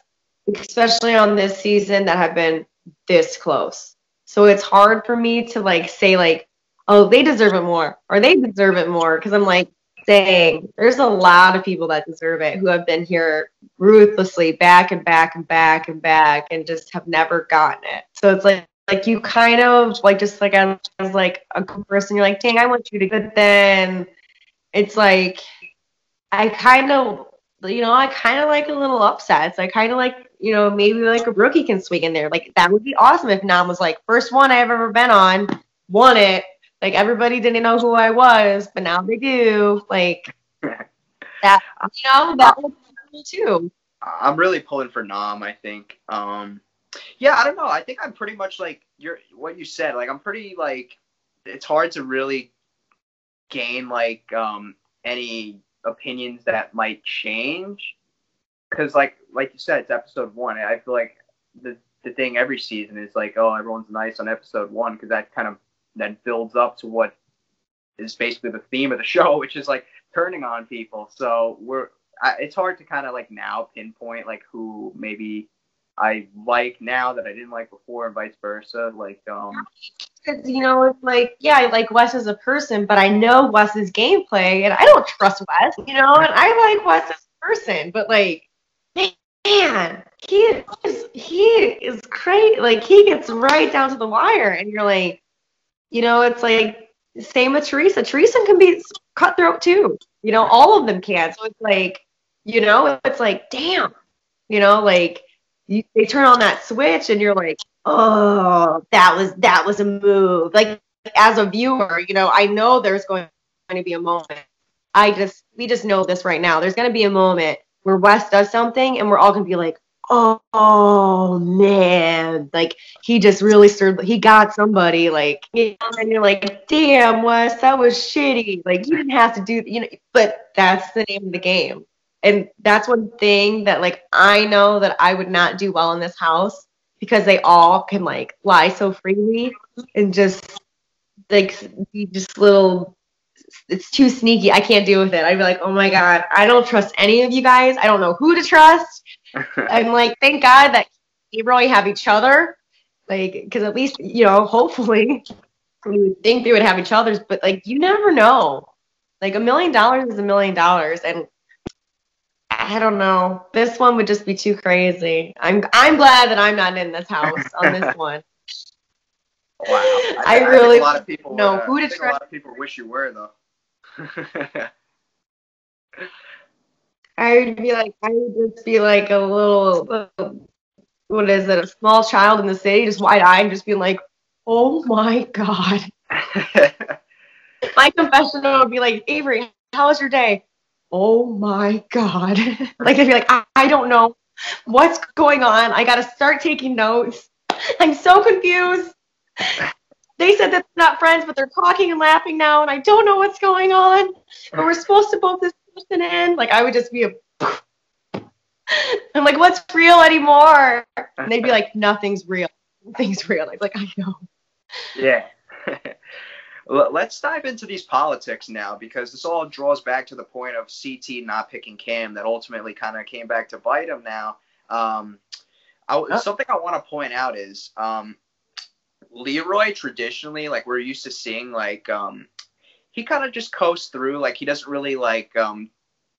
especially on this season, that have been this close. So it's hard for me to, like, say, like, oh, they deserve it more, or they deserve it more, because I'm like, dang, there's a lot of people that deserve it who have been here ruthlessly back and back and back and back and just have never gotten it. So it's like, like you kind of, like, just, like, as, as like, a good person, you're like, dang, I want you to get it. Then it's like, I kind of, you know, I kind of like a little upsets. I kind of like, you know, maybe like a rookie can swing in there. Like, that would be awesome if Nam was like, first one I've ever been on, won it. Like, everybody didn't know who I was, but now they do. Like, that, you know, that would be cool too. I'm really pulling for Nam, I think. Um, yeah, I don't know. I think I'm pretty much like you're, what you said. Like, I'm pretty like, it's hard to really gain like um, any opinions that might change. Because, like, like you said, it's episode one. I feel like the the thing every season is like, oh, everyone's nice on episode one, because that kind of then builds up to what is basically the theme of the show, which is like turning on people. So we're I, it's hard to kind of like now pinpoint like who maybe I like now that I didn't like before, and vice versa. Like, um, you know, it's like, yeah, I like Wes as a person, but I know Wes's gameplay, and I don't trust Wes, you know, and I like Wes as a person, but like. Man, he is, he is great. Like, he gets right down to the wire, and you're like, you know, it's like, same with Teresa. Teresa can be cutthroat, too. You know, all of them can. So it's like, you know, it's like, damn. You know, like, you, they turn on that switch, and you're like, oh, that was, that was a move. Like, as a viewer, you know, I know there's going to be a moment. I just, we just know this right now. There's going to be a moment where Wes does something, and we're all going to be like, oh, oh, man. Like, he just really served, he got somebody, like, you know, and you're like, damn, Wes, that was shitty. Like, you didn't have to do, you know, but that's the name of the game. And that's one thing that, like, I know that I would not do well in this house, because they all can, like, lie so freely and just, like, be just little it's too sneaky. I can't deal with it. I'd be like, oh my God, I don't trust any of you guys. I don't know who to trust. I'm like, thank God that you really have each other. Like, because at least, you know, hopefully you would think they would have each other's, but like, you never know. Like, a million dollars is a million dollars. And I don't know. This one would just be too crazy. I'm I'm glad that I'm not in this house on this one. Wow. I, I really I a lot of people know would, uh, who to I think a lot of people wish you were, though. I would be like, I would just be like a little, what is it, a small child in the city, just wide-eyed, just being like, oh my God. My confessional would be like, Avery, how was your day? Oh my God. Like, I'd be like, I, I don't know what's going on. I got to start taking notes. I'm so confused. They said that they're not friends, but they're talking and laughing now, and I don't know what's going on. But we're supposed to both this person in. Like, I would just be a, I'm like, what's real anymore? And they'd be like, nothing's real. Nothing's real. I'd be like, I know. Yeah. Let's dive into these politics now, because this all draws back to the point of C T not picking Cam that ultimately kind of came back to bite him now. Um, I, something I want to point out is um, Leroy traditionally, like we're used to seeing, like um, he kind of just coasts through. Like, he doesn't really like, um,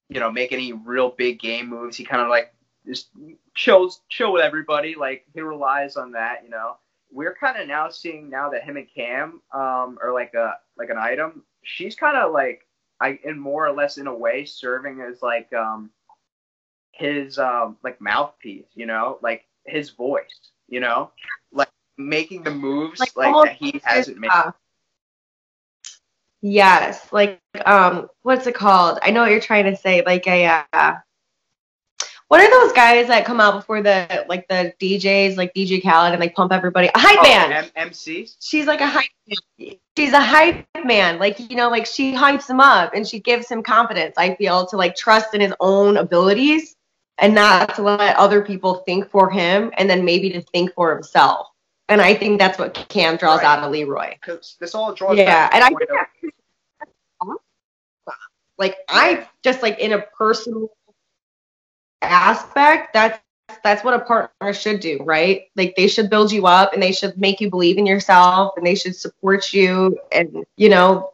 you know, make any real big game moves. He kind of like just chills, chill with everybody. Like, he relies on that, you know. We're kind of now seeing now that him and Cam um, are like a like an item. She's kind of like, I in more or less in a way serving as like um, his um, like mouthpiece, you know, like his voice, you know, like making the moves like, like that he hasn't made. Uh, yes, like um, what's it called? I know what you're trying to say. Like a uh, what are those guys that come out before the, like, the D Js, like D J Khaled, and like pump everybody? A hype oh, man. M C? She's like a hype man. She's a hype man. Like, you know, like she hypes him up and she gives him confidence, I feel, to like trust in his own abilities and not to let other people think for him, and then maybe to think for himself. And I think that's what Cam draws right. out of Leroy. Because this all draws yeah. back. Yeah, and I think that's like, I just like in a personal aspect, that's that's what a partner should do, right? Like, they should build you up, and they should make you believe in yourself, and they should support you, and, you know,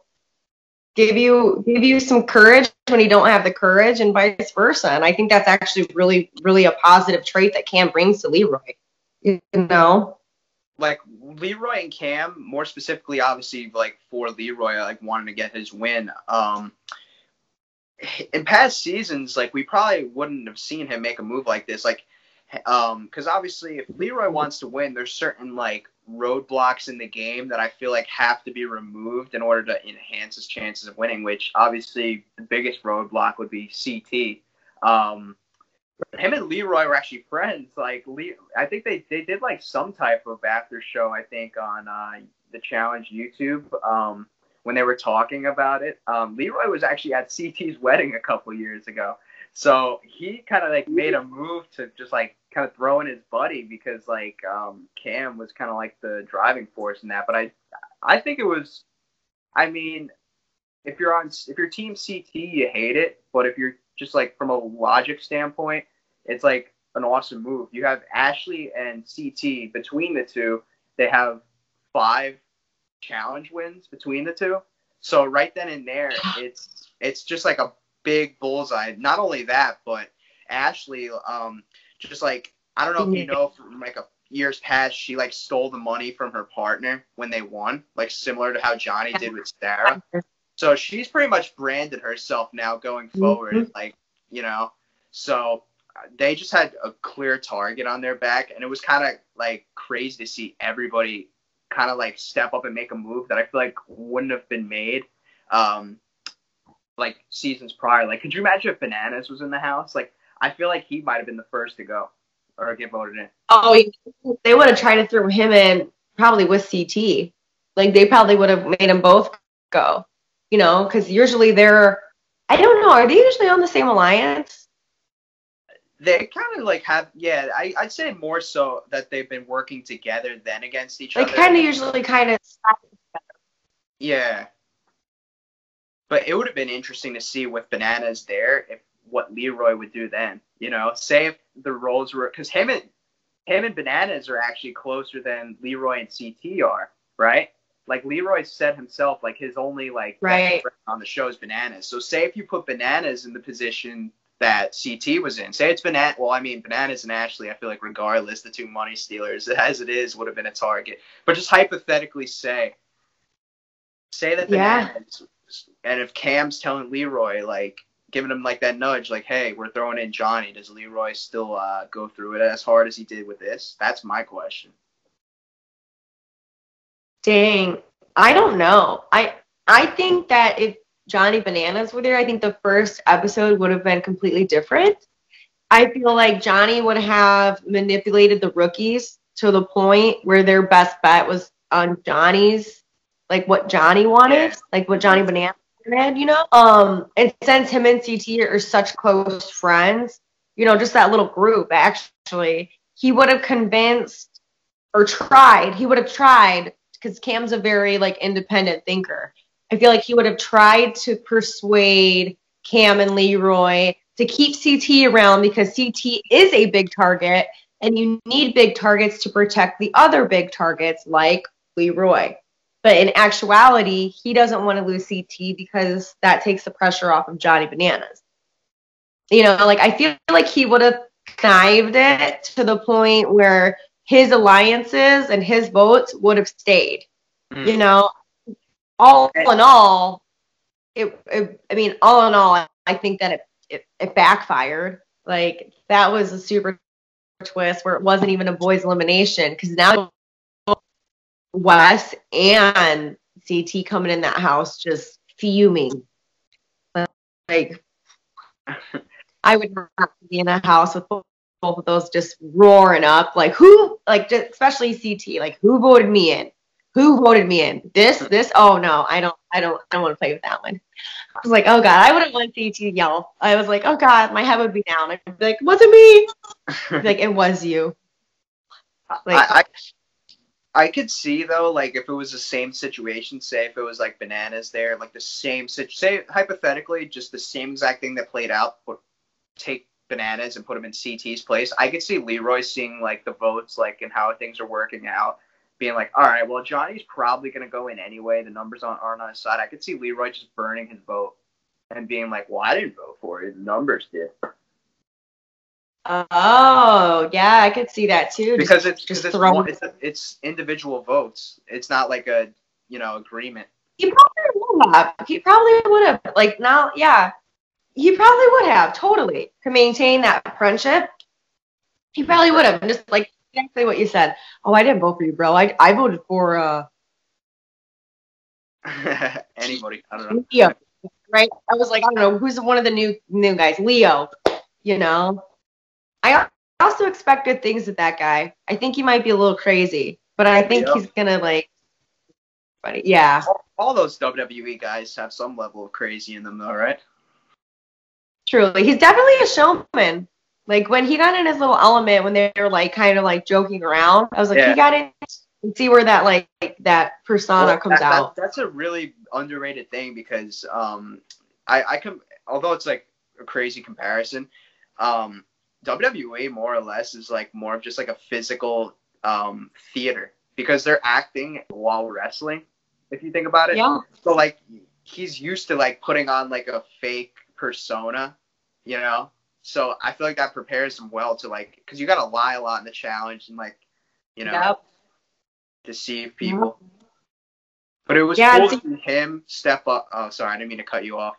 give you give you some courage when you don't have the courage, and vice versa. And I think that's actually really really a positive trait that Cam brings to Leroy, you know. Like, Leroy and Cam, more specifically, obviously, like for Leroy, like wanting to get his win, um in past seasons, like, we probably wouldn't have seen him make a move like this. Like, um, because obviously if Leroy wants to win, there's certain, like, roadblocks in the game that I feel like have to be removed in order to enhance his chances of winning, which obviously the biggest roadblock would be C T. Um, him and Leroy were actually friends. Like, Le I think they, they did, like, some type of after show, I think, on uh, The Challenge YouTube. Um when they were talking about it, um, Leroy was actually at C T's wedding a couple years ago. So he kind of like made a move to just like kind of throw in his buddy, because like um, Cam was kind of like the driving force in that. But I, I think it was, I mean, if you're on, if you're team C T, you hate it. But if you're just like from a logic standpoint, it's like an awesome move. You have Ashley and C T between the two. They have five challenge wins between the two, so right then and there, it's it's just like a big bullseye. Not only that, but Ashley, um just like, I don't know if you know, from like a years past, she like stole the money from her partner when they won, like similar to how Johnny did with Sarah. So she's pretty much branded herself now going forward, mm-hmm. like, you know. So they just had a clear target on their back, and it was kind of like crazy to see everybody kind of like step up and make a move that I feel like wouldn't have been made um like seasons prior. Like, could you imagine if Bananas was in the house? Like, I feel like he might have been the first to go or get voted in. Oh, they would have tried to throw him in probably with C T. Like, they probably would have made them both go, you know, because usually they're, I don't know, are they usually on the same alliance? They kind of like have, yeah, I, I'd say more so that they've been working together than against each they other. They kind of usually kind of. Yeah. But it would have been interesting to see with Bananas there if what Leroy would do then. You know, say if the roles were, because him and him and Bananas are actually closer than Leroy and C T are, right? Like Leroy said himself, like his only like right on the show is Bananas. So say if you put Bananas in the position that C T was in, say it's Banana. Well, I mean, Bananas and Ashley, I feel like regardless, the two money stealers as it is would have been a target. But just hypothetically say, say that Bananas, yeah. and if Cam's telling Leroy, like giving him like that nudge, like, hey, we're throwing in Johnny. Does Leroy still uh, go through it as hard as he did with this? That's my question. Dang, I don't know. I I think that if Johnny Bananas were there, I think the first episode would have been completely different. I feel like Johnny would have manipulated the rookies to the point where their best bet was on Johnny's, like what Johnny wanted, like what Johnny Bananas wanted, you know? Um, and since him and C T are such close friends, you know, just that little group, actually, he would have convinced or tried, he would have tried, because Cam's a very, like, independent thinker. I feel like he would have tried to persuade Cam and Leroy to keep C T around because C T is a big target, and you need big targets to protect the other big targets like Leroy. But in actuality, he doesn't want to lose C T because that takes the pressure off of Johnny Bananas. You know, like, I feel like he would have connived it to the point where his alliances and his votes would have stayed, mm. you know. All in all, it, it. I mean, all in all, I think that it, it it backfired. Like that was a super twist where it wasn't even a boys' elimination because now Wes and C T coming in that house just fuming. Like I would not be in a house with both of those just roaring up, like who, like especially C T, like who voted me in? Who voted me in? This, this? Oh no, I don't, I don't, I don't want to play with that one. I was like, oh god, I wouldn't want C T to yell. I was like, oh god, my head would be down. I'd be like, wasn't me. Like it was you. Like, I, I, I could see though, like if it was the same situation, say if it was like Bananas there, like the same, say hypothetically, just the same exact thing that played out, but take Bananas and put him in C T's place. I could see Leroy seeing like the votes, like and how things are working out, being like, all right, well Johnny's probably gonna go in anyway. The numbers on aren't on his side. I could see Leroy just burning his vote and being like, well, I didn't vote for it. The numbers did. Oh yeah, I could see that too. Because just, it's just it's, one, it's, a, it's individual votes. It's not like a you know agreement. He probably would have. He probably would have. Like now, yeah. He probably would have, totally, to maintain that friendship. He probably would have, just like exactly what you said. Oh, I didn't vote for you, bro. I, I voted for uh... anybody. I don't know. Leo, right? I was like, I don't know, who's one of the new new guys? Leo, you know? I also expected things of that guy. I think he might be a little crazy, but I think yeah. he's going to, like, yeah. All, all those W W E guys have some level of crazy in them, though, right? Truly, he's definitely a showman. Like when he got in his little element, when they were like kind of like joking around, I was like, yeah. he got in. And see where that like that persona well, comes that, out. That, that's a really underrated thing because um, I, I can, although it's like a crazy comparison, um, W W E more or less is like more of just like a physical um, theater because they're acting while wrestling. If you think about it, yeah. So like he's used to like putting on like a fake persona, you know, so I feel like that prepares them well to like, because you gotta lie a lot in the challenge and like, you know, yep. deceive people. Yep. But it was yeah, cool to see him step up. Oh, sorry, I didn't mean to cut you off.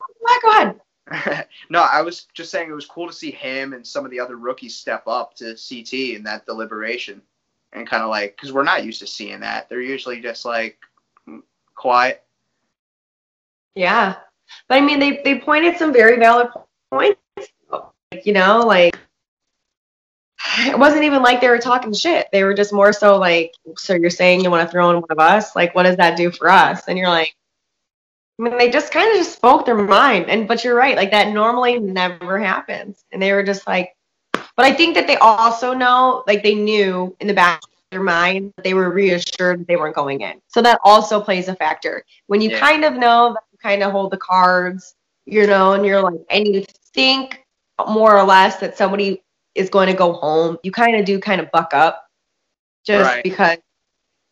Oh, go ahead. No, I was just saying it was cool to see him and some of the other rookies step up to C T in that deliberation and kind of like, because we're not used to seeing that. They're usually just like quiet. Yeah. But I mean, they, they pointed some very valid points, like, you know, like, it wasn't even like they were talking shit. They were just more so like, so you're saying you want to throw in one of us? Like, what does that do for us? And you're like, I mean, they just kind of just spoke their mind. And, but you're right, like that normally never happens. And they were just like, but I think that they also know, like they knew in the back of their mind, that they were reassured that they weren't going in. So that also plays a factor. When you yeah. kind of know that kind of hold the cards, you know, and you're like, and you think more or less that somebody is going to go home. You kind of do kind of buck up just right. because,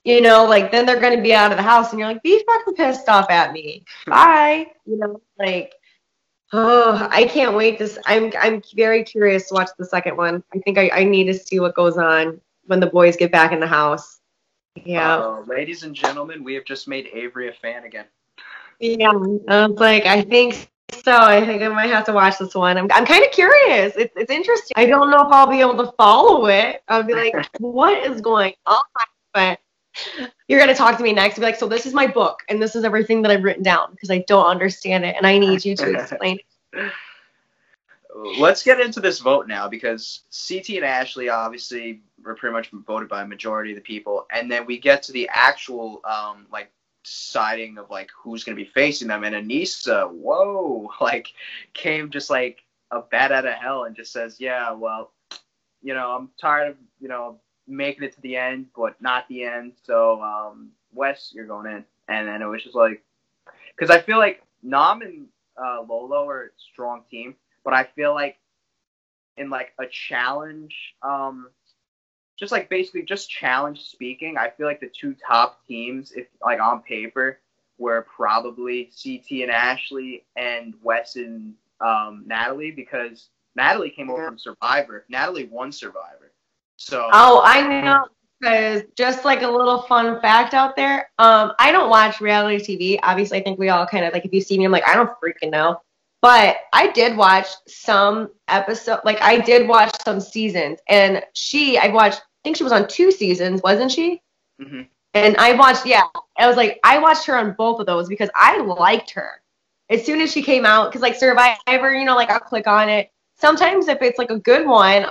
you know, like then they're going to be out of the house and you're like, be fucking pissed off at me. Bye. You know, like, oh, I can't wait. This, I'm, I'm very curious to watch the second one. I think I, I need to see what goes on when the boys get back in the house. Yeah. Uh, ladies and gentlemen, we have just made Avery a fan again. Yeah. I was like, I think so. I think I might have to watch this one. I'm, I'm kind of curious. It's, it's interesting. I don't know if I'll be able to follow it. I'll be like, what is going on? But you're going to talk to me next and be like, so this is my book and this is everything that I've written down because I don't understand it and I need you to explain it. Let's get into this vote now because C T and Ashley obviously were pretty much voted by a majority of the people. And then we get to the actual, um, like, deciding of, like, who's going to be facing them. And Anissa, whoa, like, came just like a bat out of hell and just says, yeah, well, you know, I'm tired of, you know, making it to the end, but not the end. So, um, Wes, you're going in. And then it was just like, because I feel like Nam and uh, Lolo are a strong team. But I feel like in, like, a challenge, um, just, like, basically just challenge speaking, I feel like the two top teams, if like, on paper, were probably C T and Ashley and Wes and um, Natalie because Natalie came over yeah. from Survivor. Natalie won Survivor. So oh, I know. Because just, like, a little fun fact out there, um, I don't watch reality T V. Obviously, I think we all kind of, like, if you see me, I'm like, I don't freaking know. But I did watch some episode, like I did watch some seasons, and she, I watched, I think she was on two seasons, wasn't she? Mm-hmm. And I watched, yeah, I was like, I watched her on both of those because I liked her. As soon as she came out, because like Survivor, you know, like I'll click on it. Sometimes if it's like a good one,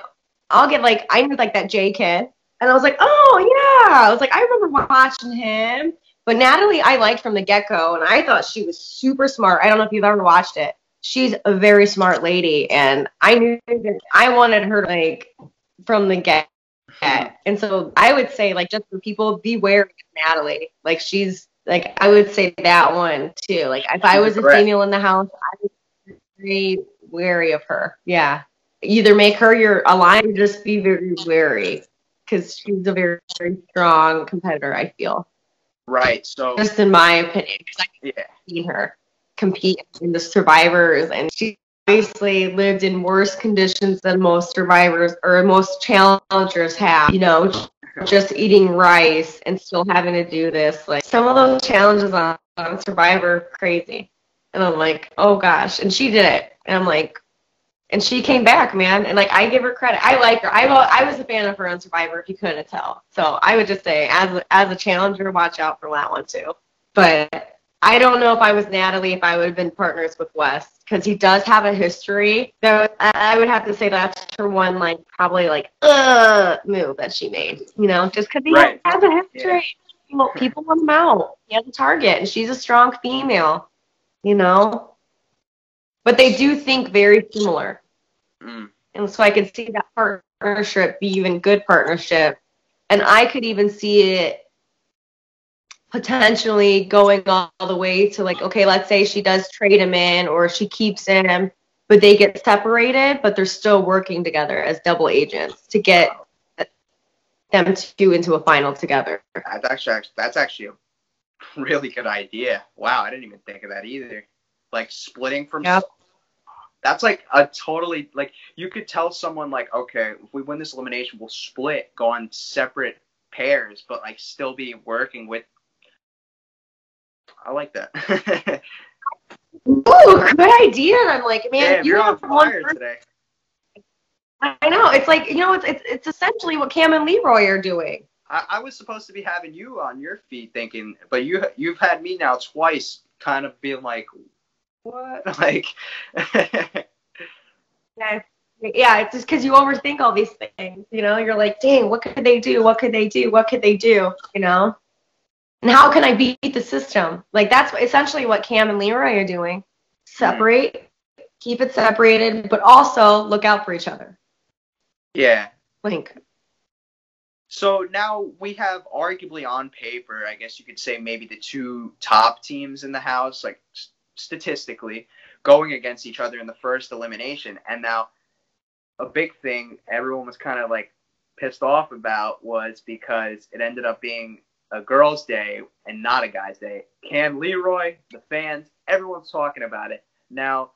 I'll get like, I knew like that J kid, and I was like, oh yeah, I was like, I remember watching him. But Natalie, I liked from the get-go, and I thought she was super smart. I don't know if you've ever watched it. She's a very smart lady, and I knew that I wanted her to, like, from the get. And so I would say, like, just for people, beware of Natalie. Like, she's, like, I would say that one, too. Like, if I was a female in the house, I would be very wary of her. Yeah. Either make her your ally or just be very wary because she's a very, very strong competitor, I feel. Right. So just in my opinion, because I've yeah. seen her compete in the survivors, and she obviously lived in worse conditions than most survivors or most challengers have, you know, just eating rice and still having to do this. Like, some of those challenges on, on Survivor are crazy, and I'm like, oh gosh, and she did it, and I'm like, and she came back, man, and like, I give her credit. I like her. I, I was a fan of her on Survivor, if you couldn't tell. So I would just say, as, as a challenger, watch out for that one too. But I don't know if I was Natalie, if I would have been partners with Wes, because he does have a history. So I would have to say that's her one, like, probably, like, uh, move that she made, you know, just because he right. has a history. Yeah. People want him out. He has a target, and she's a strong female, you know. But they do think very similar. Mm. And so I could see that partnership be even good partnership. And I could even see it potentially going all the way to, like, okay, let's say she does trade him in or she keeps him, but they get separated, but they're still working together as double agents to get them two into a final together. That's actually, that's actually a really good idea. Wow, I didn't even think of that either. Like, splitting from yep. That's like a totally, like, you could tell someone, like, okay, if we win this elimination, we'll split, go on separate pairs, but, like, still be working with. I like that. Ooh, good idea. And I'm like, man, Damn, you you're have on one fire today. I know. It's like, you know, it's, it's, it's essentially what Cam and Leroy are doing. I, I was supposed to be having you on your feed thinking, but you, you've had me now twice kind of being like, what? Like, yeah, yeah, it's just because you overthink all these things, you know? You're like, dang, what could they do? What could they do? What could they do? You know? And how can I beat the system? Like, that's essentially what Cam and Leroy are doing. Separate, mm. keep it separated, but also look out for each other. Yeah. Link. So now we have arguably on paper, I guess you could say maybe the two top teams in the house, like statistically going against each other in the first elimination. And now a big thing everyone was kind of like pissed off about was because it ended up being a girl's day and not a guy's day. Cam, Leroy, the fans, everyone's talking about it. Now,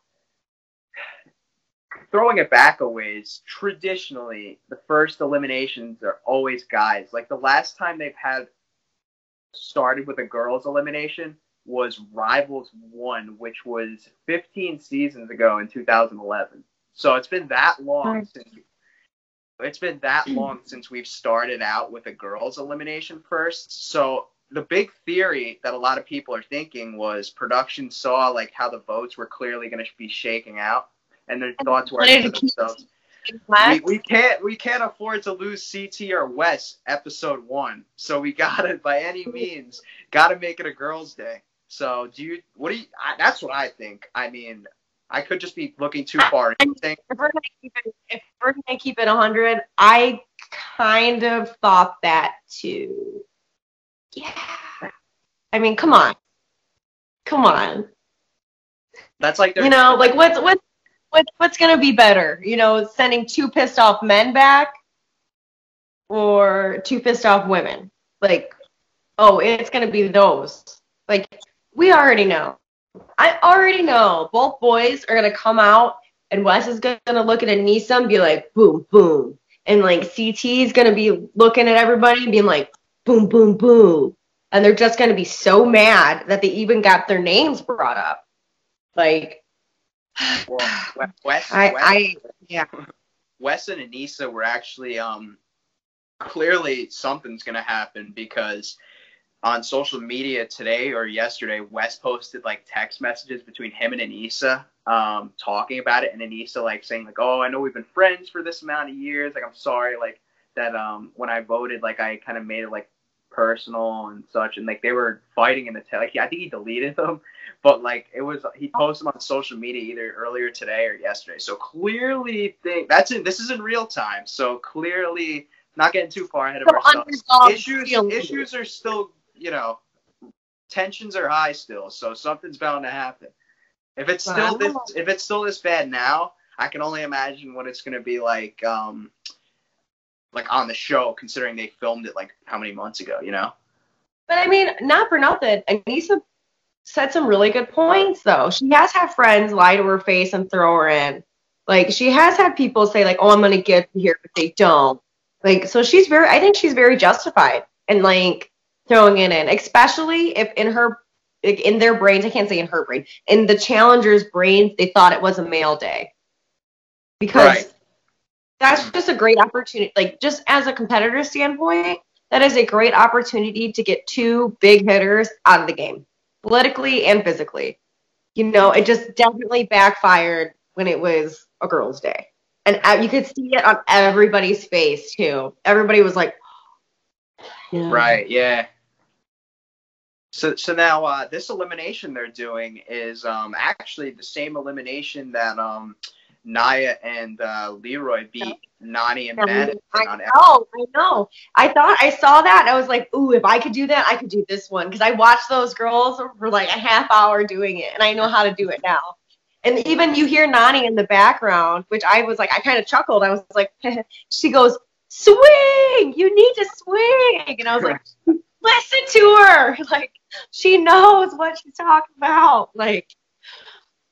throwing it back a ways, traditionally, the first eliminations are always guys. Like, the last time they've had started with a girls' elimination was Rivals one, which was fifteen seasons ago in two thousand eleven. So it's been that long since it's been that long since we've started out with a girls' elimination first. So the big theory that a lot of people are thinking was production saw like how the votes were clearly going to be shaking out, and their thoughts were to themselves, we, we can't we can't afford to lose C T or Wes episode one, so we gotta by any means gotta make it a girls' day. So do you? What do you? I, that's what I think. I mean, I could just be looking too far. I, if we're gonna keep it, if we're gonna keep it one hundred, I kind of thought that too. Yeah. I mean, come on, come on. That's like their, you know, like what's what's What, what's going to be better? You know, sending two pissed off men back or two pissed off women? Like, oh, it's going to be those. Like, we already know. I already know. Both boys are going to come out and Wes is going to look at Anissa and be like, boom, boom. And, like, C T is going to be looking at everybody and being like, boom, boom, boom. And they're just going to be so mad that they even got their names brought up. Like, Well, Wes, I, Wes, I, yeah. Wes and Anissa were actually um, clearly something's going to happen because on social media today or yesterday, Wes posted like text messages between him and Anissa um, talking about it, and Anissa like saying like, oh, I know we've been friends for this amount of years. Like, I'm sorry, like that um, when I voted, like I kind of made it like personal and such, and like they were fighting in the te- like I think he deleted them, but like it was he posted them on social media either earlier today or yesterday. So clearly, thing that's in this is in real time. So clearly, not getting too far ahead of ourselves. Issues issues are still, you know, tensions are high still. So something's bound to happen. If it's still this if it's still this bad now, I can only imagine what it's going to be like. Um, like, on the show, considering they filmed it, like, how many months ago, you know? But, I mean, not for nothing. Anissa said some really good points, though. She has had friends lie to her face and throw her in. Like, she has had people say, like, oh, I'm going to get here, but they don't. Like, so she's very, I think she's very justified in, like, throwing it in, especially if in her, like, in their brains, I can't say in her brain, in the challengers' brains, they thought it was a male day. Because... Right. That's just a great opportunity. Like, just as a competitor standpoint, that is a great opportunity to get two big hitters out of the game, politically and physically. You know, it just definitely backfired when it was a girls' day. And you could see it on everybody's face, too. Everybody was like... Yeah. Right, yeah. So so now uh, this elimination they're doing is um, actually the same elimination that... Um, Naya and uh, Leroy beat Nani and Bananas. I know, I know. I thought I saw that. And I was like, ooh, if I could do that, I could do this one. Because I watched those girls for like a half hour doing it. And I know how to do it now. And even you hear Nani in the background, which I was like, I kind of chuckled. I was like, she goes, swing! You need to swing! And I was like, listen to her! Like, she knows what she's talking about. Like,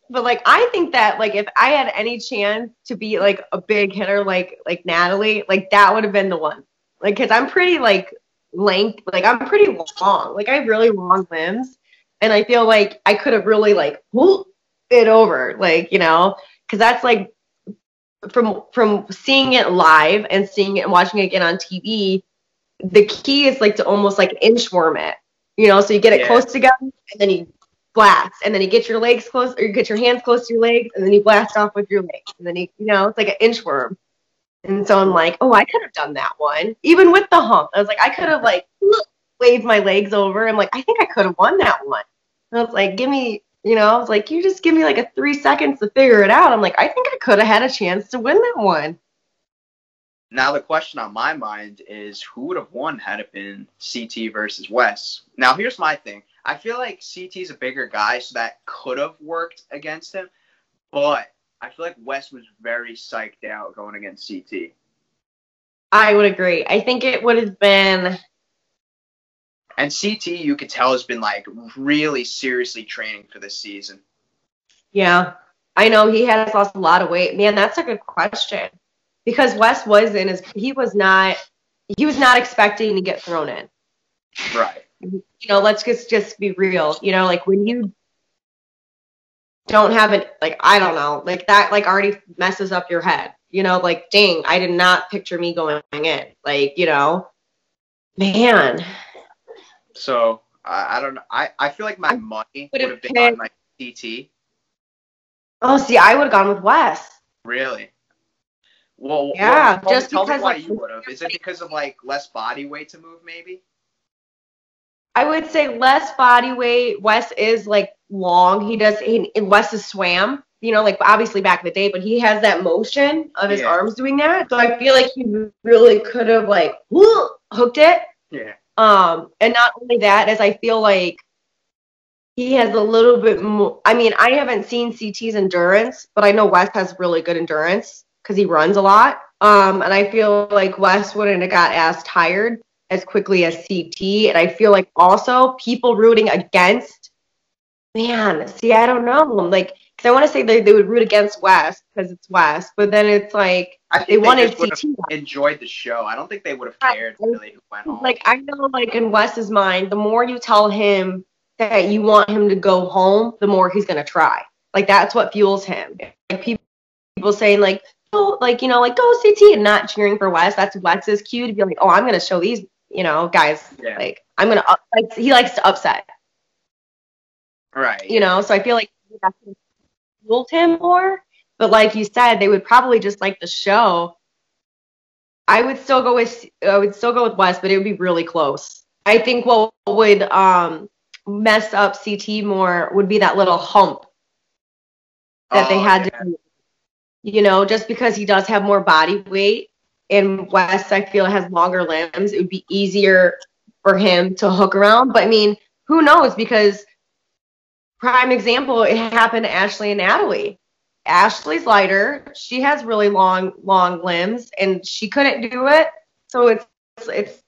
But, like, I think that, like, if I had any chance to be, like, a big hitter like like Natalie, like, that would have been the one. Like, because I'm pretty, like, lank. Like, I'm pretty long. Like, I have really long limbs. And I feel like I could have really, like, whoop it over. Like, you know, because that's, like, from from seeing it live and seeing it and watching it again on T V, the key is, like, to almost, like, inchworm it. You know, so you get it yeah. close together and then you blast, and then you get your legs close, or you get your hands close to your legs, and then you blast off with your legs, and then you, you know, it's like an inchworm. And so I'm like, oh, I could have done that one, even with the hump. I was like, I could have like waved my legs over. I'm like, I think I could have won that one. And I was like, give me, you know, I was like, you just give me like a three seconds to figure it out. I'm like, I think I could have had a chance to win that one. Now the question on my mind is, who would have won had it been C T versus Wes? Now here's my thing. I feel like C T's a bigger guy, so that could have worked against him. But I feel like Wes was very psyched out going against C T. I would agree. I think it would have been... And C T, you could tell, has been, like, really seriously training for this season. Yeah. I know he has lost a lot of weight. Man, that's a good question. Because Wes was in his... He was not... He was not expecting to get thrown in. Right. You know, let's just, just be real. You know, like, when you... don't have it, like, I don't know, like, that, like, already messes up your head, you know, like, dang, I did not picture me going in, like, you know, man. So, uh, I don't know, I, I feel like my I money would have been picked... on my C T. Oh, see, I would have gone with Wes. Really? Well, yeah, well, just tell because me why like, you would have. Is it because of, like, less body weight to move, maybe? I would say less body weight. Wes is, like, long. He does, he, Wes is swam, you know, like, obviously back in the day, but he has that motion of his yeah. arms doing that. So I feel like he really could have, like, whoo, hooked it. Yeah. Um, and not only that, as I feel like he has a little bit more, I mean, I haven't seen C T's endurance, but I know Wes has really good endurance because he runs a lot. Um, and I feel like Wes wouldn't have got as tired as quickly as C T. And I feel like also people rooting against, man, see, I don't know. Like, because I want to say they, they would root against Wes because it's Wes, but then it's like, I think they, they wanted C T. Enjoyed the show. I don't think they would have cared really who went home. Like, I know, like, in Wes's mind, the more you tell him that you want him to go home, the more he's going to try. Like, that's what fuels him. Like, people, people saying, like, oh, like, you know, like, go C T, and not cheering for Wes. That's Wes's cue to be like, oh, I'm going to show these. You know, guys, yeah. like, I'm going to, like, he likes to upset. Right. You know, so I feel like that's what fueled him more. But like you said, they would probably just like the show. I would still go with, I would still go with Wes, but it would be really close. I think what would um, mess up C T more would be that little hump that oh, they had yeah. to do. You know, just because he does have more body weight. And Wes, I feel, has longer limbs. It would be easier for him to hook around. But, I mean, who knows? Because, prime example, it happened to Ashley and Natalie. Ashley's lighter. She has really long, long limbs, and she couldn't do it. So it's, it's,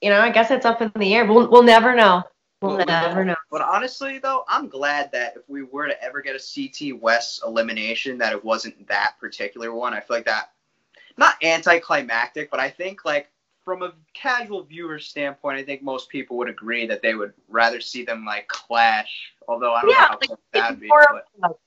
you know, I guess it's up in the air. We'll, we'll never know. We'll, we'll never know. know. But honestly, though, I'm glad that if we were to ever get a C T Wes elimination, that it wasn't that particular one. I feel like that, not anticlimactic, but I think, like, from a casual viewer standpoint, I think most people would agree that they would rather see them, like, clash. Although, I don't yeah, know how like, that would be. But...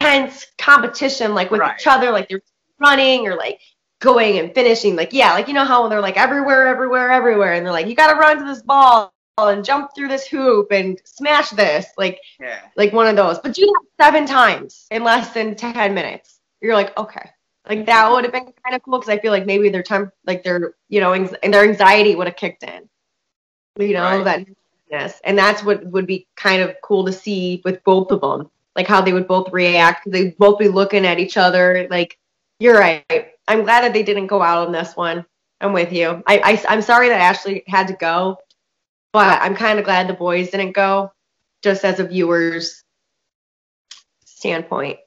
intense competition, like, with right. each other. Like, they're running or, like, going and finishing. Like, yeah, like, you know how they're, like, everywhere, everywhere, everywhere. And they're like, you got to run to this ball. And jump through this hoop and smash this, like, yeah. like one of those. But you do that seven times in less than ten minutes. You're like, okay, like that would have been kind of cool because I feel like maybe their time, like their, you know, and their anxiety would have kicked in, you know, right. that. Yes, and that's what would be kind of cool to see with both of them, like how they would both react. They'd both be looking at each other, like, you're right. I'm glad that they didn't go out on this one. I'm with you. I, I I'm sorry that Ashley had to go. But I'm kind of glad the boys didn't go, just as a viewer's standpoint.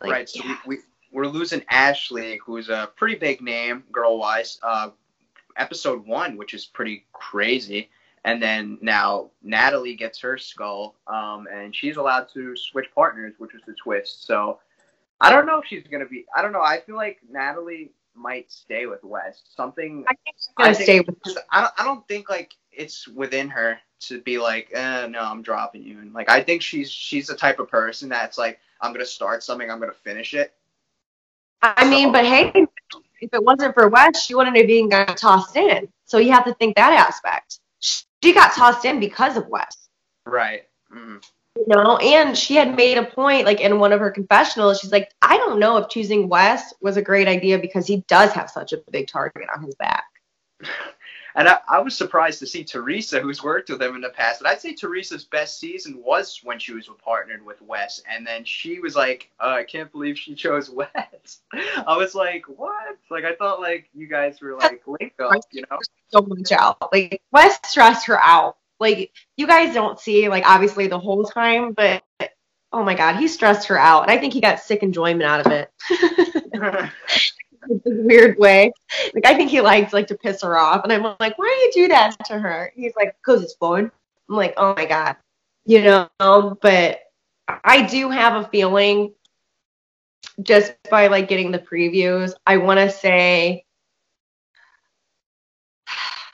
Like, right, so yeah. we, we, we're losing Ashley, who's a pretty big name, girl-wise, uh, episode one, which is pretty crazy. And then now Natalie gets her skull, um, and she's allowed to switch partners, which is the twist. So I don't know if she's going to be – I don't know. I feel like Natalie might stay with Wes. Something – I think she's going to stay with – I don't, I don't think, like – it's within her to be like, eh, no, I'm dropping you. And like, I think she's, she's the type of person that's like, I'm going to start something. I'm going to finish it. I so. mean, but hey, if it wasn't for Wes, she wouldn't have even got tossed in. So you have to think that aspect. She got tossed in because of Wes. Right. Mm. You know, and she had made a point, like in one of her confessionals, she's like, I don't know if choosing Wes was a great idea because he does have such a big target on his back. And I, I was surprised to see Teresa, who's worked with him in the past. And I'd say Teresa's best season was when she was partnered with Wes. And then she was like, uh, I can't believe she chose Wes. I was like, what? Like, I thought, like, you guys were, like, linked up, you know? So much out. Like, Wes stressed her out. Like, you guys don't see, like, obviously the whole time. But, oh, my God, he stressed her out. And I think he got sick enjoyment out of it. Weird way. Like, I think he likes like to piss her off, and I'm like, why do you do that to her? He's like, because it's fun. I'm like, oh my God, you know. But I do have a feeling, just by like getting the previews, I want to say,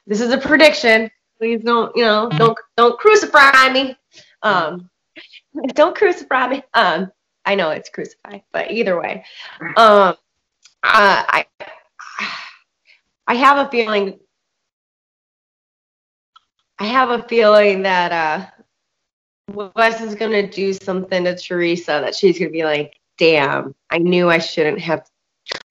this is a prediction, please don't, you know, don't don't crucify me, um don't crucify me, um I know it's crucify, but either way, um Uh, I I have a feeling I have a feeling that uh, Wes is going to do something to Teresa that she's going to be like, damn, I knew I shouldn't have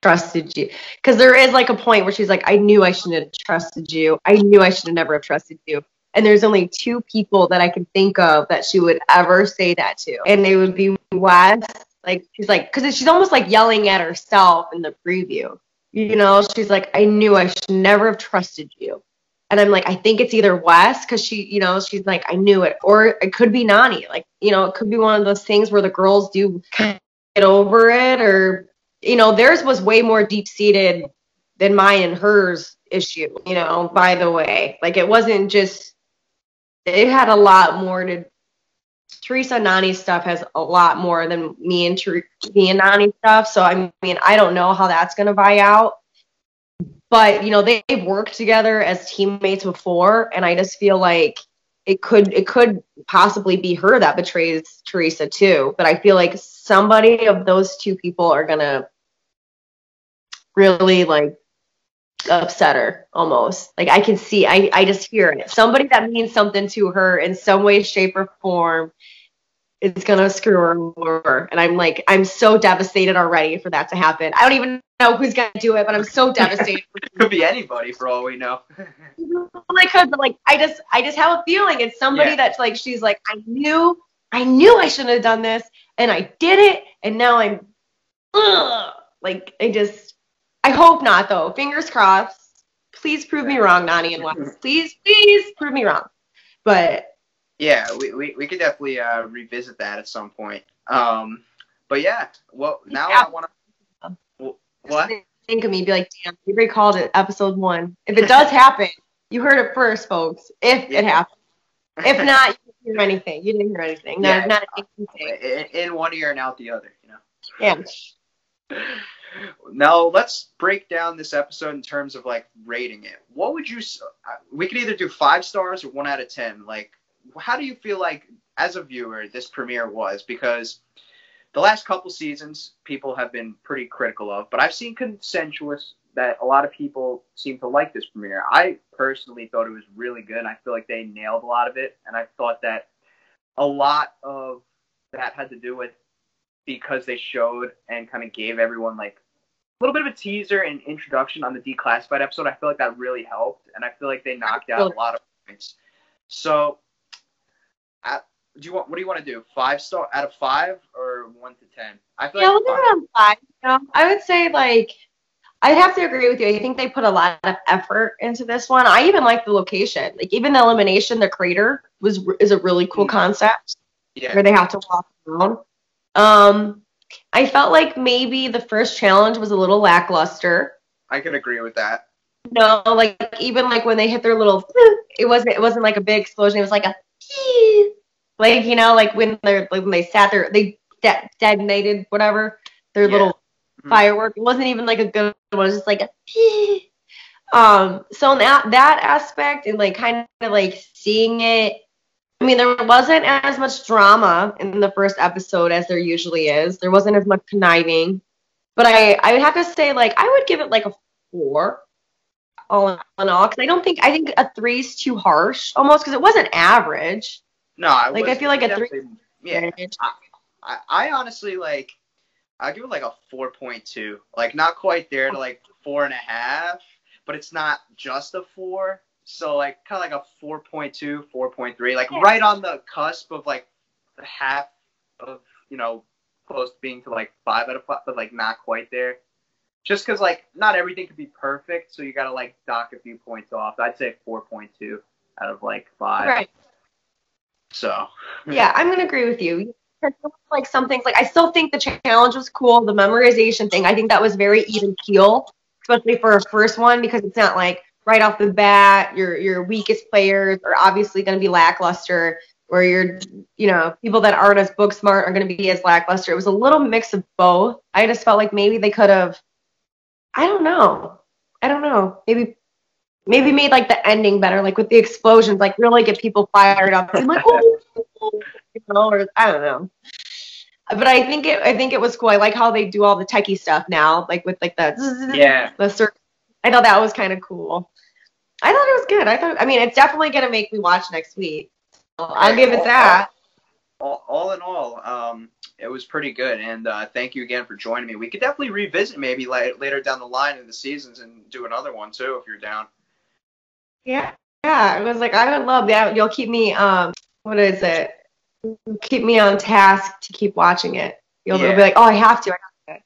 trusted you. Because there is like a point where she's like, I knew I shouldn't have trusted you. I knew I should have never have trusted you. And there's only two people that I can think of that she would ever say that to. And they would be Wes. Like, she's like, because she's almost like yelling at herself in the preview. You know, she's like, I knew I should never have trusted you. And I'm like, I think it's either Wes, because she, you know, she's like, I knew it. Or it could be Nani. Like, you know, it could be one of those things where the girls do get over it. Or, you know, theirs was way more deep-seated than mine and hers issue, you know, by the way. Like, it wasn't just, it had a lot more to Teresa Nani's stuff has a lot more than me and Ter me and Nani stuff. So, I mean, I don't know how that's going to buy out. But, you know, they've worked together as teammates before. And I just feel like it could, it could possibly be her that betrays Teresa too. But I feel like somebody of those two people are going to really, like, upset her almost. Like, I can see, I, I just hear it. Somebody that means something to her in some way, shape, or form is gonna screw her over. And I'm like, I'm so devastated already for that to happen. I don't even know who's gonna do it, but I'm so devastated. Could be anybody for all we know. I could, but like, I just, I just have a feeling it's somebody, yeah, that's like, she's like, I knew, I knew I shouldn't have done this, and I did it, and now I'm, ugh. Like, I just. I hope not, though. Fingers crossed. Please prove me wrong, Nani and Wes. Please, please prove me wrong. But yeah, we we, we could definitely uh, revisit that at some point. Um, but yeah, well, now yeah. I want to well, what think of me? Be like, damn, you recalled it, episode one. If it does happen, you heard it first, folks. If yeah. it happens, if not, you didn't hear anything. You didn't hear anything. No, yeah, not anything. In one ear and out the other, you know. Yeah. Now let's break down this episode in terms of like rating it. What would you? We could either do five stars or one out of ten. Like, how do you feel like as a viewer this premiere was? Because the last couple seasons people have been pretty critical of, but I've seen consensus that a lot of people seem to like this premiere. I personally thought it was really good, and I feel like they nailed a lot of it. And I thought that a lot of that had to do with, because they showed and kind of gave everyone like a little bit of a teaser and introduction on the declassified episode. I feel like that really helped, and I feel like they knocked out a lot of points. So, I, do you want? What do you want to do? Five star out of five or one to ten? I feel yeah, like we'll do it on five. You know? I would say like I'd have to agree with you. I think they put a lot of effort into this one. I even like the location, like even the elimination, the crater was is a really cool concept. Yeah, where they have to walk around. Um, I felt like maybe the first challenge was a little lackluster. I could agree with that. No, like even like when they hit their little, it wasn't it wasn't like a big explosion. It was like a, like you know, like when they like when they sat there, they de detonated whatever their yeah. little mm-hmm. firework. It wasn't even like a good one. It was just like a. Um, so that that aspect and like kind of like seeing it. I mean, there wasn't as much drama in the first episode as there usually is. There wasn't as much conniving. But I, I would have to say, like, I would give it, like, a four all in all. Because I don't think, I think a three is too harsh almost. Because it wasn't average. No, I Like, I feel like a three. Yeah. I, I honestly, like, I'll give it, like, a four point two. Like, not quite there to, like, four and a half. but it's not just a four. So, like, kind of like a four point two, four point three, like, yeah. right on the cusp of, like, the half of, you know, close to being to, like, five out of five, but, like, not quite there. Just because, like, not everything could be perfect, so you got to, like, dock a few points off. I'd say four point two out of, like, five. Right. So. Yeah, I'm going to agree with you. Like, some things, like, I still think the challenge was cool. The memorization thing, I think that was very even keel, especially for a first one, because it's not, like, right off the bat, your your weakest players are obviously going to be lackluster, or your, you know, people that aren't as book smart are going to be as lackluster. It was a little mix of both. I just felt like maybe they could have, I don't know, I don't know, maybe maybe made like the ending better, like with the explosions, like really get people fired up. I'm like, oh, you know, or I don't know. But I think it I think it was cool. I like how they do all the techie stuff now, like with like the yeah the circle. I thought that was kind of cool. I thought it was good. I thought, I mean, it's definitely going to make me watch next week. So I'll give it that. All, all, all in all, um, it was pretty good. And uh, thank you again for joining me. We could definitely revisit maybe la later down the line in the seasons and do another one too, if you're down. Yeah. Yeah. It was like, I would love that. You'll keep me, um, what is it? Keep me on task to keep watching it. You'll, yeah. you'll be like, oh, I have to. I have to.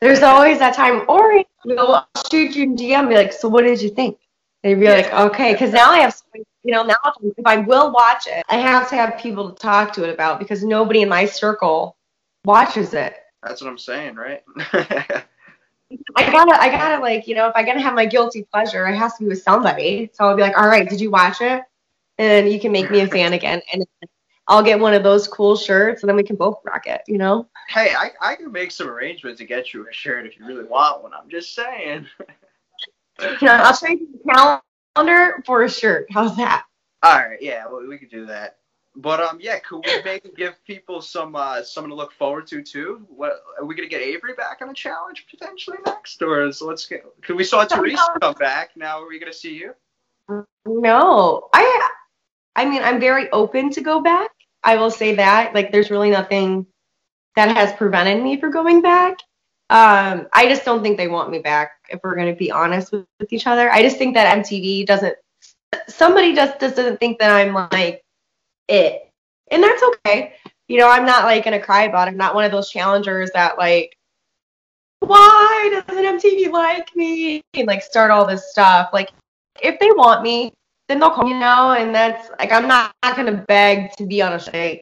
There's always that time. Or I'll shoot you in D M and be like, so what did you think? They'd be yeah. like, okay, because now I have, you know, now if I will watch it, I have to have people to talk to it about, because nobody in my circle watches it. That's what I'm saying, right? I gotta, I gotta, like, you know, if I gotta have my guilty pleasure, it has to be with somebody. So I'll be like, all right, did you watch it? And you can make me a fan again, and I'll get one of those cool shirts, and then we can both rock it, you know? Hey, I, I can make some arrangements to get you a shirt if you really want one. I'm just saying. You know, I'll show you the calendar for a shirt. How's that? All right, yeah, well, we could do that. But um, yeah, could we make and give people some uh something to look forward to too? What, are we gonna get Avery back on the challenge potentially next, or is, let's get? Could we saw Teresa come back? Now are we gonna see you? No, I, I mean, I'm very open to go back. I will say that. Like, there's really nothing that has prevented me from going back. Um, I just don't think they want me back, if we're going to be honest with, with each other. I just think that M T V doesn't, somebody just, just doesn't think that I'm like it. And that's okay. You know, I'm not like going to cry about it. I'm not one of those challengers that like, why doesn't M T V like me? And like start all this stuff. Like, if they want me, then they'll call me, you know, and that's like, I'm not, not going to beg to be on a show.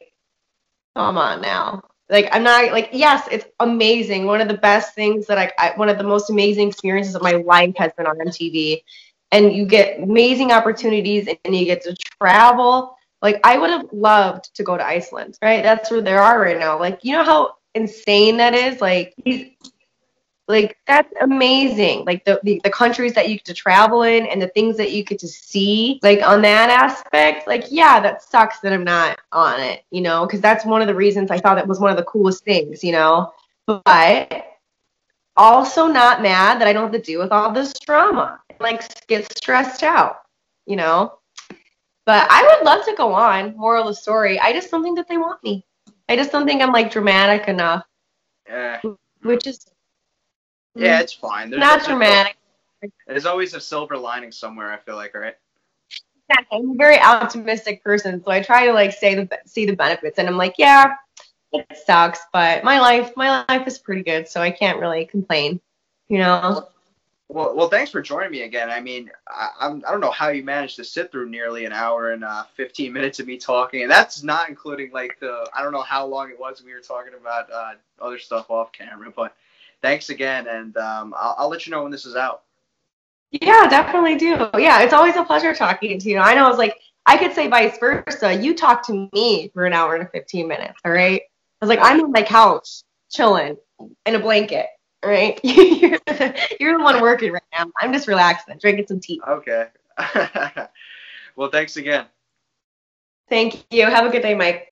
Come on now. Like, I'm not, like, yes, it's amazing. One of the best things that I, I, one of the most amazing experiences of my life has been on M T V. And you get amazing opportunities, and you get to travel. Like, I would have loved to go to Iceland, right? That's where they are right now. Like, you know how insane that is? Like, like that's amazing. Like, the, the, the countries that you get to travel in and the things that you get to see, like, on that aspect, like, yeah, that sucks that I'm not on it, you know, because that's one of the reasons I thought it was one of the coolest things, you know. But also not mad that I don't have to deal with all this drama and, like, get stressed out, you know. But I would love to go on, moral of the story. I just don't think that they want me. I just don't think I'm, like, dramatic enough, yeah. which is... Yeah, it's fine. There's not dramatic. There's always a silver lining somewhere, I feel like, right? Exactly. I'm a very optimistic person, so I try to, like, say the, see the benefits, and I'm like, yeah, it sucks, but my life, my life is pretty good, so I can't really complain, you know? Well, well, thanks for joining me again. I mean, I, I'm, I don't know how you managed to sit through nearly an hour and uh, fifteen minutes of me talking, and that's not including, like, the, I don't know how long it was we were talking about uh, other stuff off camera, but... Thanks again, and um, I'll, I'll let you know when this is out. Yeah, definitely do. Yeah, it's always a pleasure talking to you. I know, I was like, I could say vice versa. You talk to me for an hour and fifteen minutes, all right? I was like, I'm on my couch, chilling, in a blanket, all right? you're, the, you're the one working right now. I'm just relaxing, drinking some tea. Okay. Well, thanks again. Thank you. Have a good day, Mike.